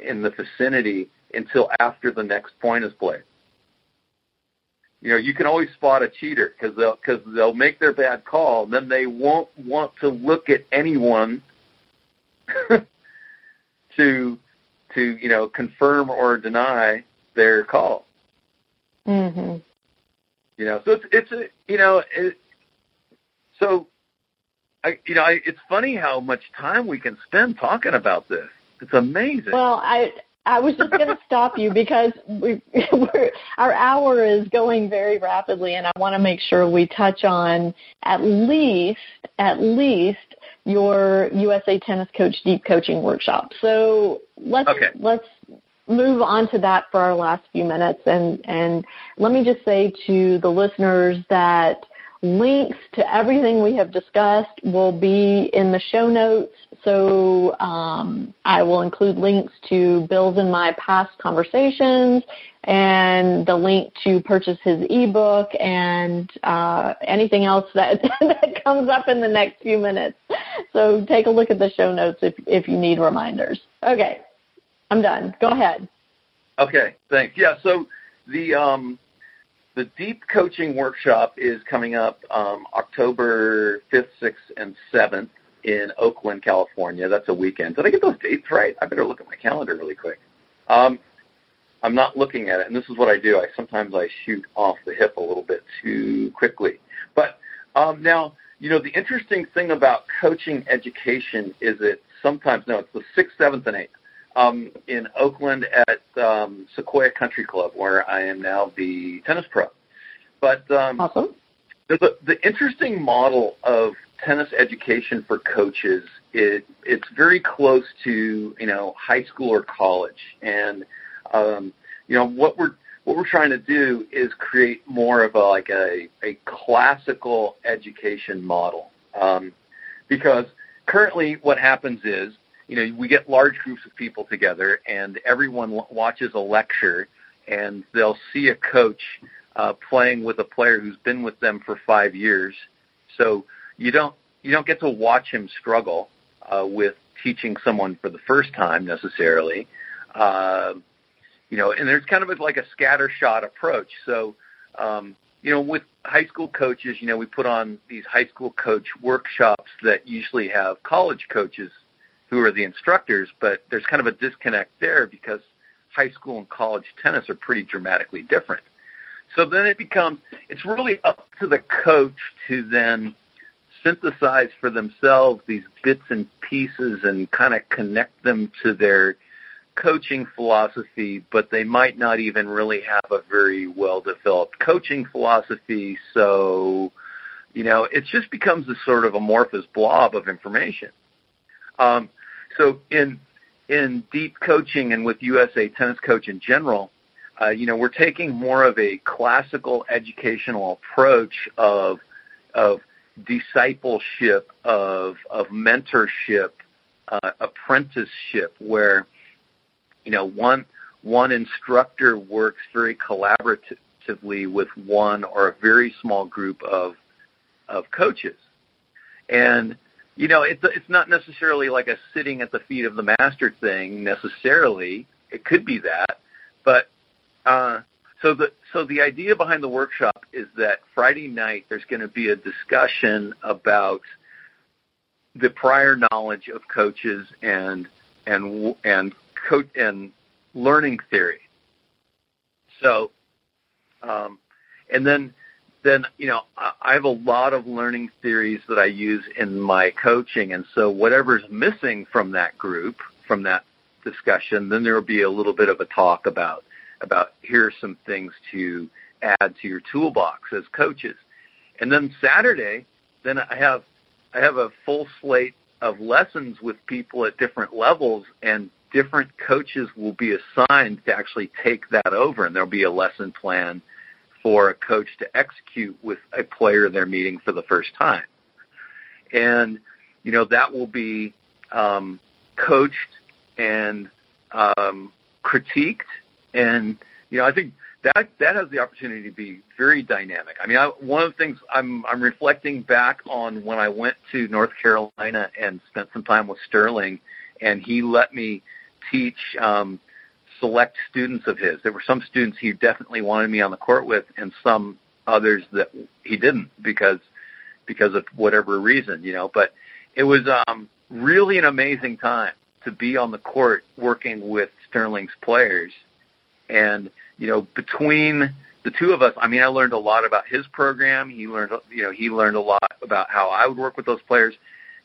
in the vicinity until after the next point is played. You can always spot a cheater because they'll make their bad call, and then they won't want to look at anyone to confirm or deny their call. Mm-hmm. So it's funny how much time we can spend talking about this. It's amazing. Well, I was just going to stop you because our hour is going very rapidly, and I want to make sure we touch on at least your USA Tennis Coach Deep Coaching Workshop. So let's move on to that for our last few minutes, and let me just say to the listeners that links to everything we have discussed will be in the show notes, so I will include links to Bill's and my past conversations and the link to purchase his ebook and anything else that comes up in the next few minutes. So take a look at the show notes if you need reminders. Okay, I'm done. Go ahead. Okay, thanks. Yeah, so The Deep Coaching Workshop is coming up October 5th, 6th, and 7th in Oakland, California. That's a weekend. Did I get those dates right? I better look at my calendar really quick. I'm not looking at it, and this is what I do. Sometimes I shoot off the hip a little bit too quickly. But now, you know, the interesting thing about coaching education is it sometimes, no, it's the 6th, 7th, and 8th. In Oakland at Sequoia Country Club, where I am now the tennis pro. But awesome. The interesting model of tennis education for coaches, it's very close to, you know, high school or college. And, you know, what we're trying to do is create more of a classical education model. Because currently what happens is, you know, we get large groups of people together, and everyone watches a lecture, and they'll see a coach playing with a player who's been with them for 5 years. So you don't get to watch him struggle with teaching someone for the first time necessarily. You know, and there's kind of like a scattershot approach. So, you know, with high school coaches, you know, we put on these high school coach workshops that usually have college coaches who are the instructors, but there's kind of a disconnect there because high school and college tennis are pretty dramatically different. So then it's really up to the coach to then synthesize for themselves these bits and pieces and kind of connect them to their coaching philosophy, but they might not even really have a very well-developed coaching philosophy. So, you know, it just becomes this sort of amorphous blob of information. So in deep coaching and with USA Tennis Coach in general, you know, we're taking more of a classical educational approach of discipleship, of mentorship, apprenticeship, where, you know, one instructor works very collaboratively with one or a very small group of coaches. And you know, it's not necessarily like a sitting at the feet of the master thing necessarily. It could be that, but so the idea behind the workshop is that Friday night there's going to be a discussion about the prior knowledge of coaches and learning theory. So, and then, you know, I have a lot of learning theories that I use in my coaching. And so whatever's missing from that group, from that discussion, then there will be a little bit of a talk about here are some things to add to your toolbox as coaches. And then Saturday, then I have a full slate of lessons with people at different levels, and different coaches will be assigned to actually take that over. And there'll be a lesson plan for a coach to execute with a player they're meeting for the first time. And, you know, that will be coached and critiqued. And, you know, I think that has the opportunity to be very dynamic. I mean, one of the things I'm reflecting back on when I went to North Carolina and spent some time with Sterling, and he let me teach select students of his. There were some students he definitely wanted me on the court with, and some others that he didn't because of whatever reason, you know. But it was really an amazing time to be on the court working with Sterling's players. And, you know, between the two of us, I mean, I learned a lot about his program. He learned a lot about how I would work with those players.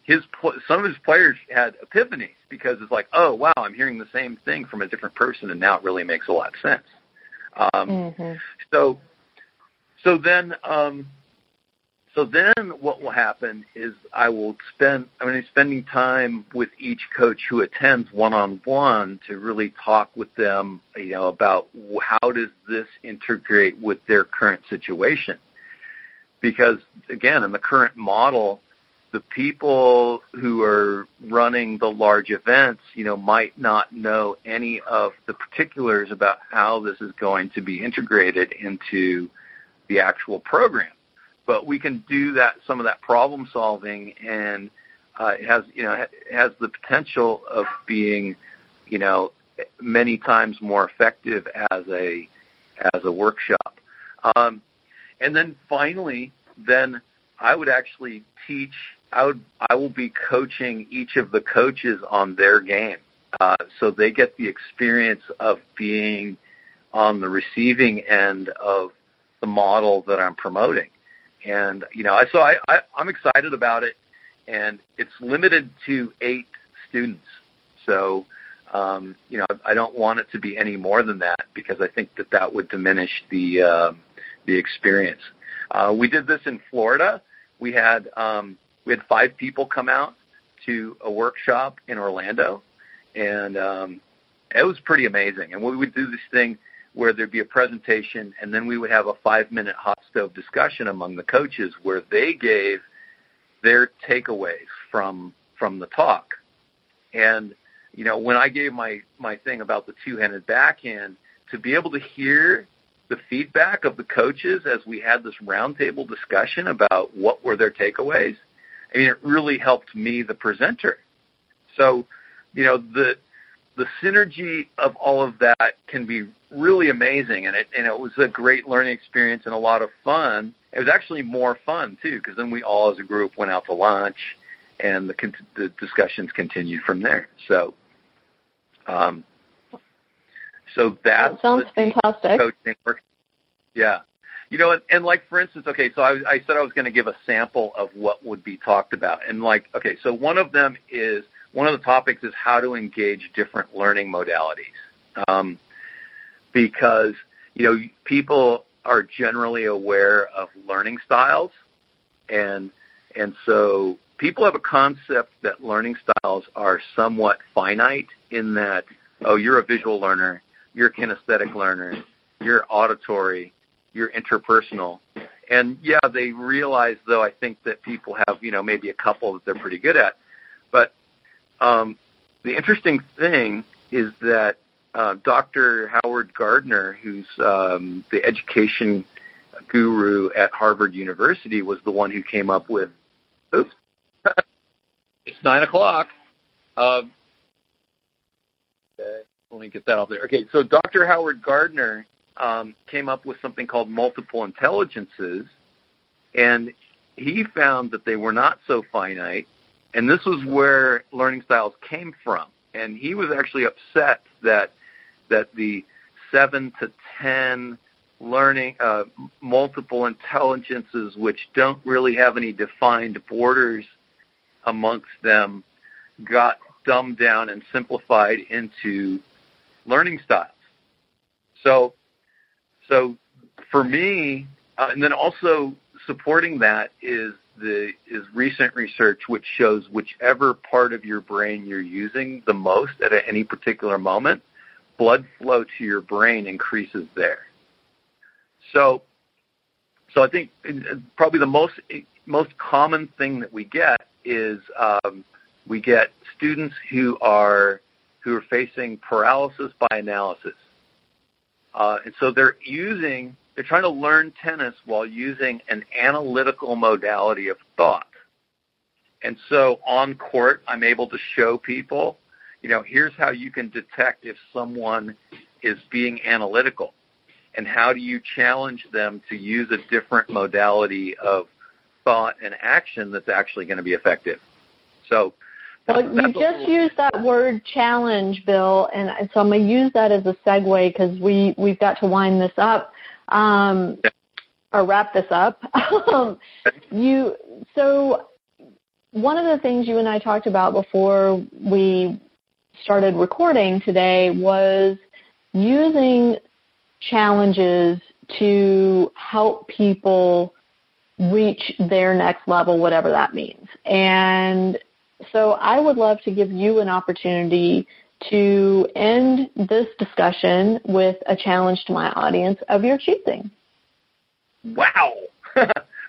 Some of his players had epiphanies because it's like, oh, wow, I'm hearing the same thing from a different person, and now it really makes a lot of sense. So then what will happen is I'm going to be spending time with each coach who attends one-on-one to really talk with them, you know, about how does this integrate with their current situation. Because, again, in the current model, the people who are running the large events, you know, might not know any of the particulars about how this is going to be integrated into the actual program. But we can do that, some of that problem solving, and it has the potential of being, you know, many times more effective as a as a workshop. And then finally, then I would actually teach. I will be coaching each of the coaches on their game, so they get the experience of being on the receiving end of the model that I'm promoting. And so I'm excited about it, and it's limited to 8 students. So I don't want it to be any more than that, because I think that that would diminish the experience. We did this in Florida. We had 5 people come out to a workshop in Orlando, and it was pretty amazing. And we would do this thing where there'd be a presentation, and then we would have a 5-minute hot stove discussion among the coaches where they gave their takeaways from the talk. And, when I gave my thing about the two-handed backhand, to be able to hear the feedback of the coaches as we had this roundtable discussion about what were their takeaways, I mean, it really helped me, the presenter. So, the synergy of all of that can be really amazing, and it was a great learning experience and a lot of fun. It was actually more fun, too, because then we all as a group went out to lunch, and the discussions continued from there. So that sounds fantastic. Coaching work. Yeah. For instance, I said I was going to give a sample of what would be talked about. And, one of the topics is how to engage different learning modalities. Because, people are generally aware of learning styles. And so people have a concept that learning styles are somewhat finite in that, oh, you're a visual learner, you're a kinesthetic learner, you're auditory, you're interpersonal. And, yeah, they realize, though, I think that people have, maybe a couple that they're pretty good at. But the interesting thing is that Dr. Howard Gardner, who's the education guru at Harvard University, was the one who came up with, oops, it's 9 o'clock. Let me get that off there. Okay, so Dr. Howard Gardner came up with something called multiple intelligences, and he found that they were not so finite, and this was where learning styles came from. And he was actually upset that the 7 to 10 learning multiple intelligences, which don't really have any defined borders amongst them, got dumbed down and simplified into learning styles. So for me, and then also supporting that is recent research, which shows whichever part of your brain you're using the most at any particular moment, blood flow to your brain increases there. So I think probably the most common thing that we get is we get students who are facing paralysis by analysis. And so they're trying to learn tennis while using an analytical modality of thought. And so on court, I'm able to show people, here's how you can detect if someone is being analytical, and how do you challenge them to use a different modality of thought and action that's actually going to be effective. So you just used that word challenge, Bill, and so I'm going to use that as a segue, because we've got to wind this up or wrap this up. So one of the things you and I talked about before we started recording today was using challenges to help people reach their next level, whatever that means. And so I would love to give you an opportunity to end this discussion with a challenge to my audience of your choosing. Wow.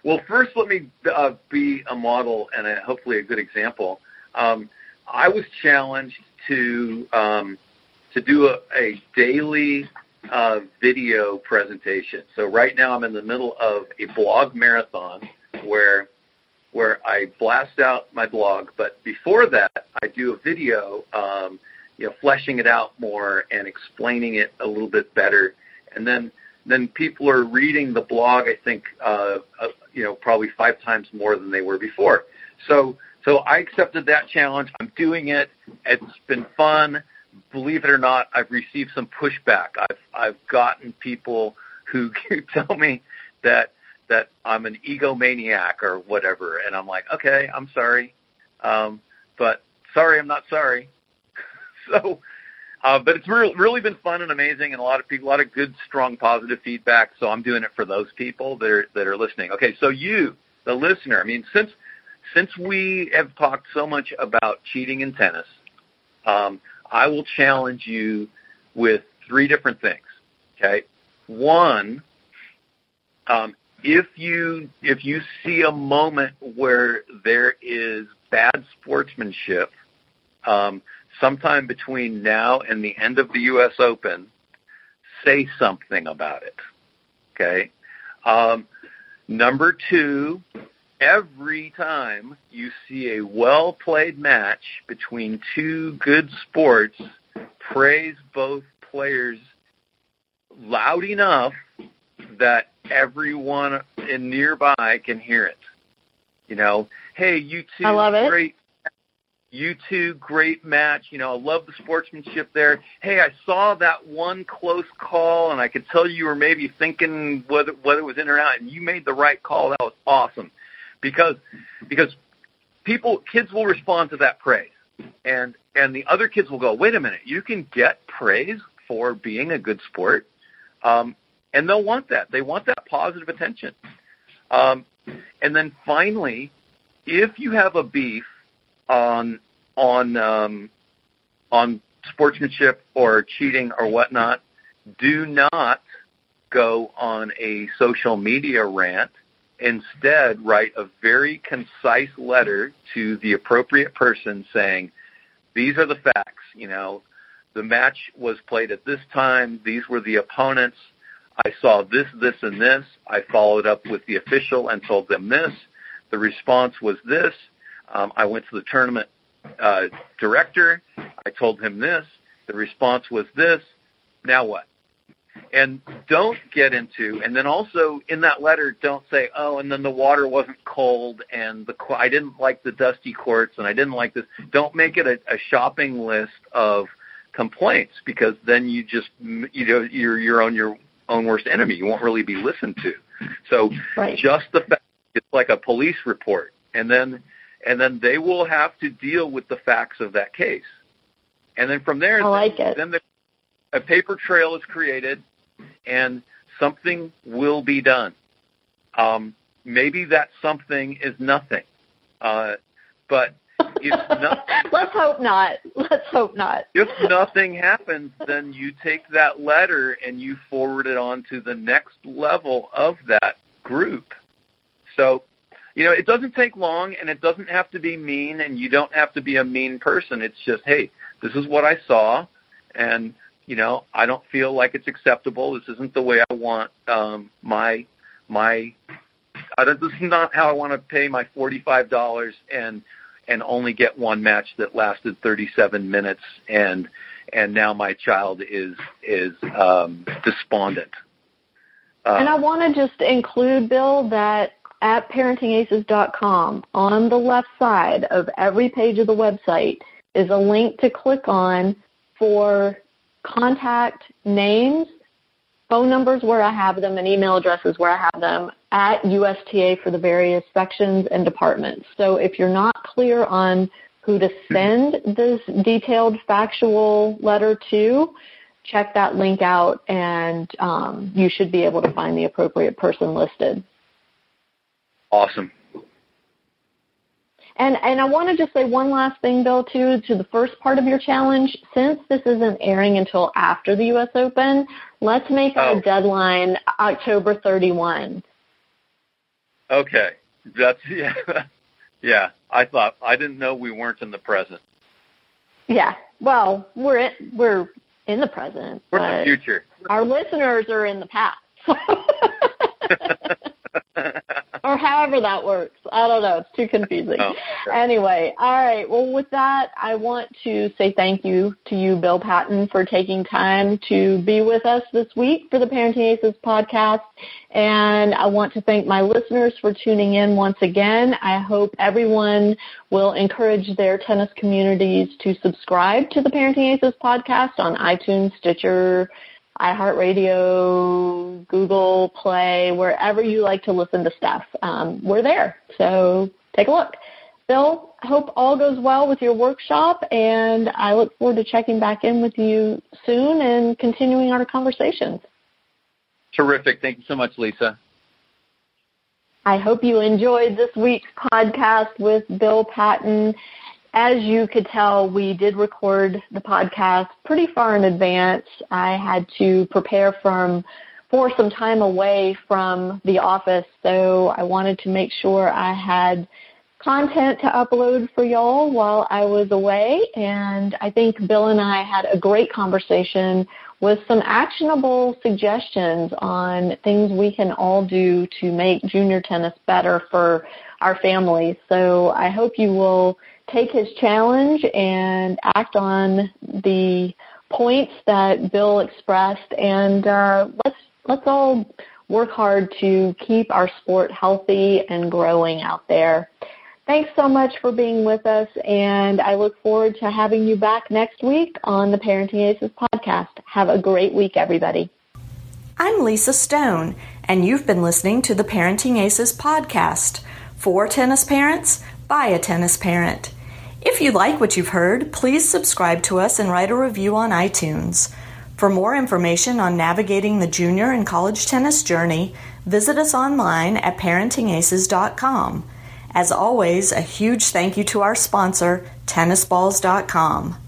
Well, first let me be a model and hopefully a good example. I was challenged to do a daily video presentation. So right now I'm in the middle of a blog marathon where I blast out my blog, but before that, I do a video, fleshing it out more and explaining it a little bit better. And then then people are reading the blog, I think, probably 5 times more than they were before. So I accepted that challenge. I'm doing it. It's been fun. Believe it or not, I've received some pushback. I've gotten people who tell me that I'm an egomaniac or whatever, and I'm like, okay, I'm sorry, but sorry, I'm not sorry. But it's really been fun and amazing, and a lot of good, strong, positive feedback. So I'm doing it for those people that are listening. Okay, so you, the listener, I mean, since we have talked so much about cheating in tennis, I will challenge you with 3 different things. Okay, one, if you see a moment where there is bad sportsmanship, sometime between now and the end of the U.S. Open, say something about it. Okay. Number 2, every time you see a well-played match between 2 good sports, praise both players loud enough that everyone in nearby can hear it. You know, hey, you two, I love it. Great. You two, great match. You know, I love the sportsmanship there. Hey, I saw that one close call, and I could tell you were maybe thinking whether it was in or out, and you made the right call. That was awesome. Because kids will respond to that praise, and the other kids will go, wait a minute, you can get praise for being a good sport, and they'll want that. They want that positive attention. And then finally, if you have a beef on sportsmanship or cheating or whatnot, do not go on a social media rant. Instead, write a very concise letter to the appropriate person saying, these are the facts. You know, the match was played at this time. These were the opponents. I saw this, this, and this. I followed up with the official and told them this. The response was this. I went to the tournament director. I told him this. The response was this. Now what? And don't get into, and then also in that letter, don't say, oh, and then the water wasn't cold, and I didn't like the dusty courts, and I didn't like this. Don't make it a shopping list of complaints, because then you just, you know, you're your own worst enemy. You won't really be listened to. So right. Just the fact, it's like a police report, and then they will have to deal with the facts of that case. And then from there, then a paper trail is created, and something will be done. Maybe that something is nothing. But if nothing... Let's hope not. If nothing happens, then you take that letter and you forward it on to the next level of that group. So... you know, it doesn't take long, and it doesn't have to be mean, and you don't have to be a mean person. It's just, hey, this is what I saw, and, you know, I don't feel like it's acceptable. This isn't the way I want this is not how I want to pay my $45 and only get one match that lasted 37 minutes, and now my child is despondent. And I want to just include, Bill, that at ParentingAces.com, on the left side of every page of the website is a link to click on for contact names, phone numbers where I have them, and email addresses where I have them, at USTA for the various sections and departments. So if you're not clear on who to send this detailed factual letter to, check that link out, and you should be able to find the appropriate person listed. Awesome. And I want to just say one last thing, Bill, too, to the first part of your challenge. Since this isn't airing until after the U.S. Open, let's make our deadline October 31. Okay. That's, yeah. Yeah. I didn't know we weren't in the present. Yeah. Well, we're in the present. We're in the future. Our listeners are in the past. Or however that works. I don't know. It's too confusing. Oh, sure. Anyway, all right. Well, with that, I want to say thank you to you, Bill Patton, for taking time to be with us this week for the Parenting Aces podcast. And I want to thank my listeners for tuning in once again. I hope everyone will encourage their tennis communities to subscribe to the Parenting Aces podcast on iTunes, Stitcher, iHeartRadio, Google Play, wherever you like to listen to stuff. We're there, so take a look. Bill, I hope all goes well with your workshop, and I look forward to checking back in with you soon and continuing our conversations. Terrific. Thank you so much, Lisa. I hope you enjoyed this week's podcast with Bill Patton. As you could tell, we did record the podcast pretty far in advance. I had to prepare for some time away from the office, so I wanted to make sure I had content to upload for y'all while I was away, and I think Bill and I had a great conversation with some actionable suggestions on things we can all do to make junior tennis better for our families. So I hope you will take his challenge and act on the points that Bill expressed, and let's all work hard to keep our sport healthy and growing out there. Thanks so much for being with us, and I look forward to having you back next week on the Parenting Aces podcast. Have a great week, everybody. I'm Lisa Stone, and you've been listening to the Parenting Aces podcast. For tennis parents, by a tennis parent. If you like what you've heard, please subscribe to us and write a review on iTunes. For more information on navigating the junior and college tennis journey, visit us online at ParentingAces.com. As always, a huge thank you to our sponsor, TennisBalls.com.